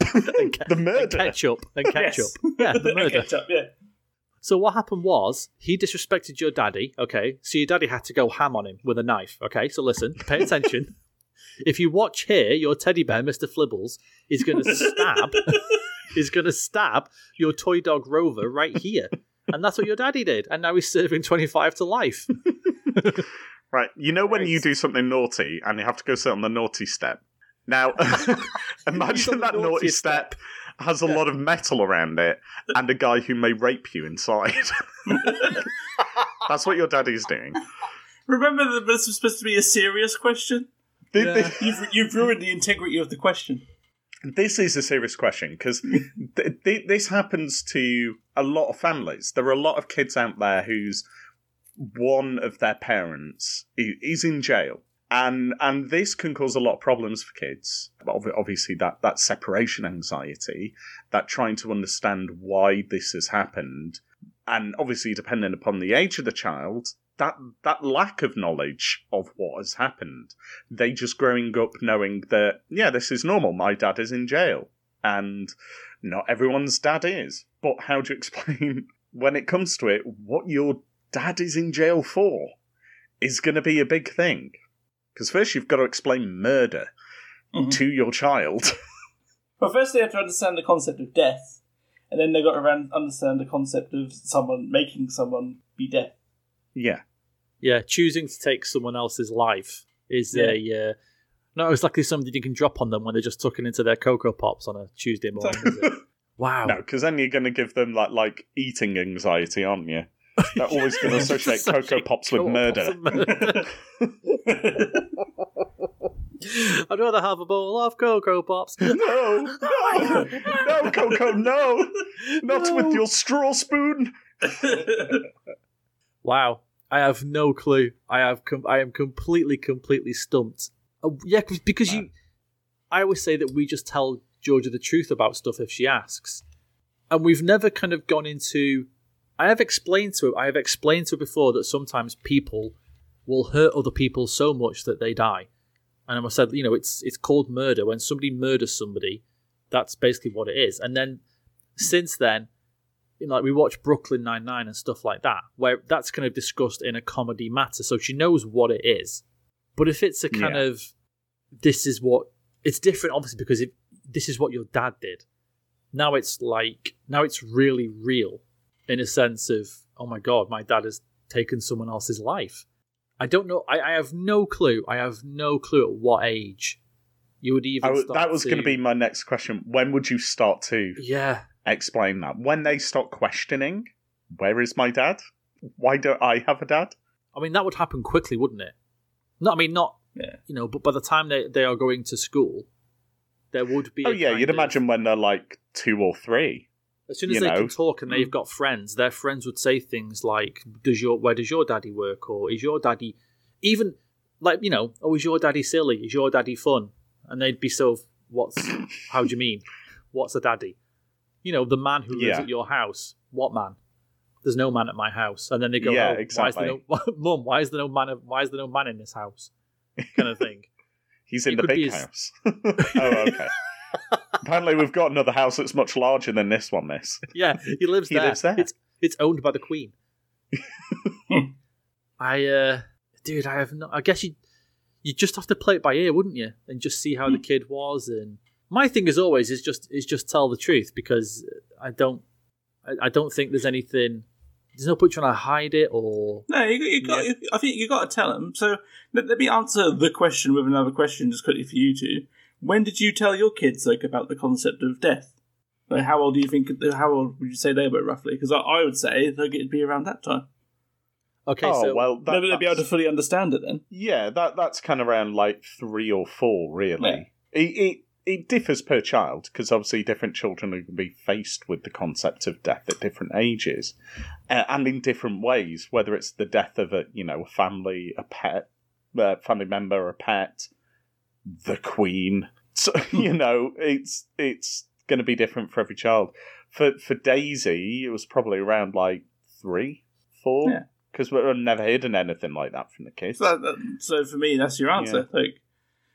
The murder. And ketchup. Yes. Yeah, the murder. Ketchup, yeah. So what happened was, he disrespected your daddy, okay? So your daddy had to go ham on him with a knife, okay? So listen, pay attention. If you watch here, your teddy bear, Mr. Flibbles, is going to stab... is going to stab your toy dog Rover right here. And that's what your daddy did. And now he's serving 25 to life. Right. You know when you do something naughty and you have to go sit on the naughty step? Now, imagine that naughty step has a lot of metal around it and a guy who may rape you inside. That's what your daddy's doing. Remember that this was supposed to be a serious question? Yeah. You've ruined the integrity of the question. This is a serious question, because this happens to a lot of families. There are a lot of kids out there whose one of their parents is in jail. And this can cause a lot of problems for kids. Obviously, that separation anxiety, that trying to understand why this has happened. And obviously, depending upon the age of the child, that lack of knowledge of what has happened. They just growing up knowing that, yeah, this is normal. My dad is in jail. And not everyone's dad is. But how do you explain, when it comes to it, what your dad is in jail for is going to be a big thing? Because first you've got to explain murder to your child. Well, first they have to understand the concept of death. And then they've got to understand the concept of someone making someone be dead. Yeah. Yeah, choosing to take someone else's life is a... not exactly something you can drop on them when they're just tucking into their Cocoa Pops on a Tuesday morning, is it? Wow. No, because then you're going to give them like eating anxiety, aren't you? They're always going to associate Cocoa Pops with murder. I'd rather have a bowl of Cocoa Pops. No, Cocoa, no. Not with your straw spoon. Wow. I have no clue. I am completely stumped. Yeah, because I always say that we just tell Georgia the truth about stuff if she asks. And we've never kind of gone into I have explained to her before that sometimes people will hurt other people so much that they die. And I said, you know, it's called murder. When somebody murders somebody, that's basically what it is. And then since then, you know, like we watch Brooklyn Nine-Nine and stuff like that, where that's kind of discussed in a comedy matter. So she knows what it is. But if it's a kind of, this is what, it's different obviously because this is what your dad did. Now it's like, now it's really real in a sense of, oh my God, my dad has taken someone else's life. I don't know. I have no clue. I have no clue at what age you would even start. That was going to be my next question. When would you start to explain that? When they start questioning, where is my dad? Why don't I have a dad? I mean, that would happen quickly, wouldn't it? No, I mean, not, you know, but by the time they are going to school, there would be... Oh, yeah, you'd imagine when they're like 2 or 3. As soon as they can talk and they've got friends, their friends would say things like, where does your daddy work? Or is your daddy... Even, like, you know, oh, is your daddy silly? Is your daddy fun? And they'd be so, how do you mean? What's a daddy? You know, the man who lives at your house. What man? There's no man at my house. And then they go, exactly. Mum, why is there no man in this house? Kind of thing. He's in the big house. Okay. Apparently we've got another house that's much larger than this one, miss. Yeah, he lives there. It's owned by the Queen. I have not... I guess you just have to play it by ear, wouldn't you? And just see how the kid was. And my thing, as always, is just tell the truth, because I don't think there's anything... There's no point trying to hide it or... No, you got. I think you got to tell them. So let me answer the question with another question just quickly for you two. When did you tell your kids like about the concept of death? Like, how old would you say they were roughly? Because I would say like it'd be around that time. Okay, they'd be able to fully understand it then. Yeah, that's kind of around like 3 or 4, really. Yeah. It differs per child, because obviously different children are going to be faced with the concept of death at different ages, and in different ways. Whether it's the death of a family, a pet, family member, a pet. The Queen. So, it's going to be different for every child. For Daisy, it was probably around like 3, 4, because we've never hidden anything like that from the kids. So for me, that's your answer. Yeah. Like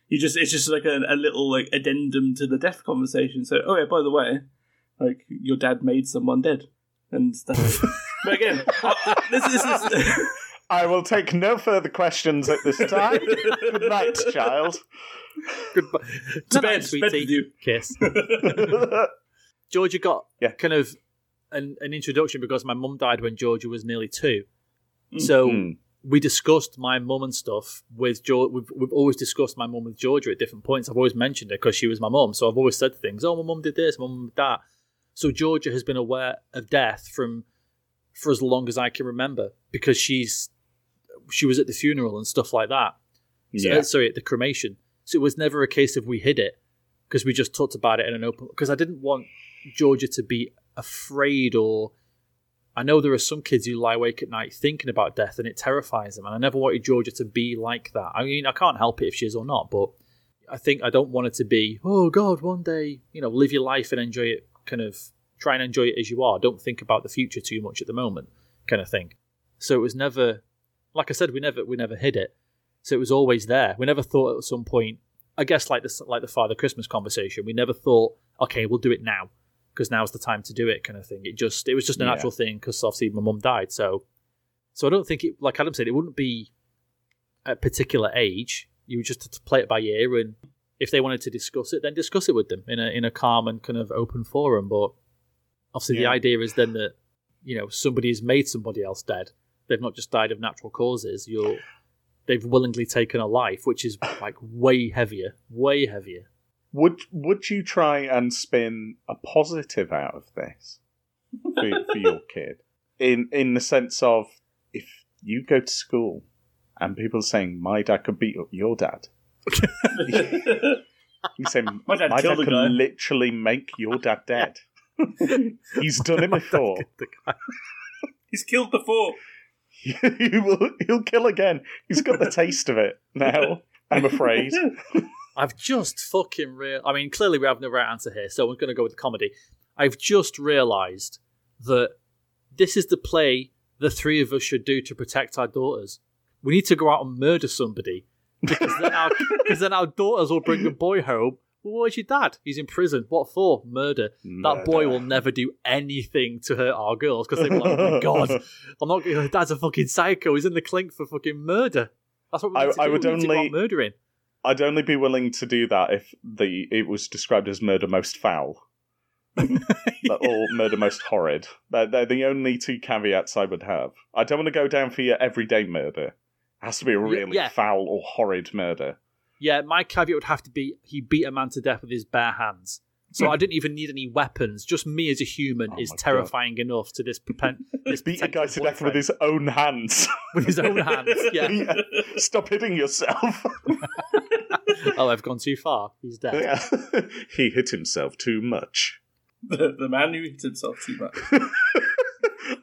it's just like a little like addendum to the death conversation. So, by the way, like your dad made someone dead, and stuff. But again, this. I will take no further questions at this time. Good night, child. Goodbye. To bed, sweetie. Kiss. Georgia got kind of an introduction because my mum died when Georgia was nearly 2. Mm-hmm. So we discussed my mum and stuff with Georgia. We've always discussed my mum with Georgia at different points. I've always mentioned her because she was my mum. So I've always said things, my mum did this, my mum did that. So Georgia has been aware of death for as long as I can remember, because she was at the funeral and stuff like that. Yeah. Sorry, at the cremation. So it was never a case of we hid it, because we just talked about it in an open... Because I didn't want Georgia to be afraid or... I know there are some kids who lie awake at night thinking about death and it terrifies them, and I never wanted Georgia to be like that. I mean, I can't help it if she is or not, but I think I don't want it to be, oh God, one day, live your life and enjoy it, kind of try and enjoy it as you are. Don't think about the future too much at the moment, kind of thing. So it was never... Like I said, we never hid it, so it was always there. We never thought at some point, I guess, like the Father Christmas conversation. We never thought, okay, we'll do it now because now's the time to do it, kind of thing. It was just a natural thing because obviously my mum died, so I don't think it. Like Adam said, it wouldn't be a particular age. You would just have to play it by ear, and if they wanted to discuss it, then discuss it with them in a calm and kind of open forum. But obviously, the idea is then that somebody has made somebody else dead. They've not just died of natural causes. They've willingly taken a life, which is like way heavier. Would you try and spin a positive out of this for your kid? In the sense of, if you go to school and people are saying, my dad could beat up your dad. You say, my dad can literally make your dad dead. He's done it before. He's killed before. He'll kill again. He's got the taste of it now, I'm afraid. I've just fucking realised... I mean, clearly we have no right answer here, so we're going to go with the comedy. I've just realised that this is the play the three of us should do to protect our daughters. We need to go out and murder somebody, because then our daughters will bring the boy home. Well, where's your dad? He's in prison. What for? Murder. That boy will never do anything to hurt our girls, because they're like, oh my God, I'm not. Your dad's a fucking psycho. He's in the clink for fucking murder. That's what we need to do. We need to go out murdering. I'd only be willing to do that if it was described as murder most foul. Or murder most horrid. They're the only two caveats I would have. I don't want to go down for your everyday murder. It has to be a really foul or horrid murder. Yeah, my caveat would have to be he beat a man to death with his bare hands. So I didn't even need any weapons. Just me as a human is terrifying enough to this this beat a guy to death with his own hands. With his own hands, yeah. Stop hitting yourself. Oh, I've gone too far. He's dead. Yeah. He hit himself too much. The man who hit himself too much.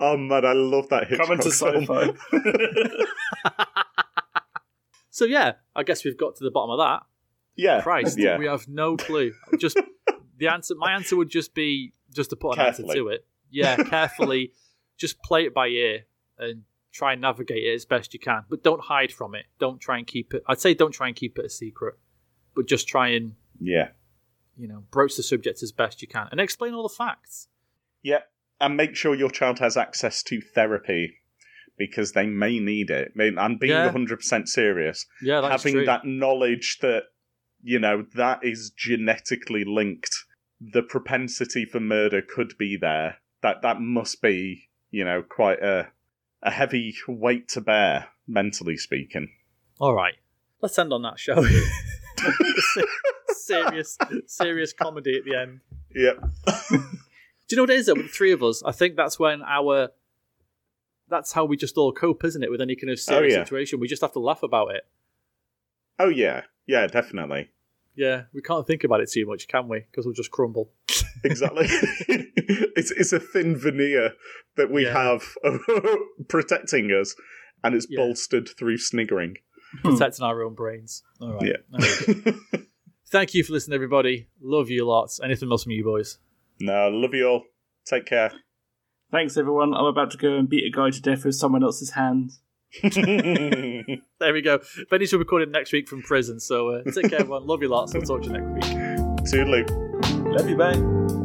Oh, man, I love that Hitchcock film. Coming to sci-fi. So, yeah, I guess we've got to the bottom of that. Yeah. Christ, yeah. We have no clue. Just... The answer, my answer would just be, just to put an answer to it, yeah, carefully, just play it by ear and try and navigate it as best you can. But don't hide from it. Don't try and keep it. I'd say don't try and keep it a secret, but just try and broach the subject as best you can and explain all the facts. Yeah, and make sure your child has access to therapy because they may need it. I'm being 100% serious. Yeah, that's true. Having that knowledge that that is genetically linked. The propensity for murder could be there. That must be, quite a heavy weight to bear, mentally speaking. All right. Let's end on that, shall we? serious comedy at the end. Yep. Do you know what it is, though, with the three of us? I think that's when that's how we just all cope, isn't it, with any kind of serious situation. We just have to laugh about it. Oh, yeah. Yeah, definitely. Yeah, we can't think about it too much, can we? Because we'll just crumble. Exactly. It's a thin veneer that we have protecting us, and it's bolstered through sniggering. Protecting our own brains. All right. Yeah. Thank you for listening, everybody. Love you lots. Anything else from you boys? No, love you all. Take care. Thanks, everyone. I'm about to go and beat a guy to death with someone else's hand. There we go. Benny's recording next week from prison, so take care everyone. Love you lots. I'll talk to you next week. See you later. Love you, bye.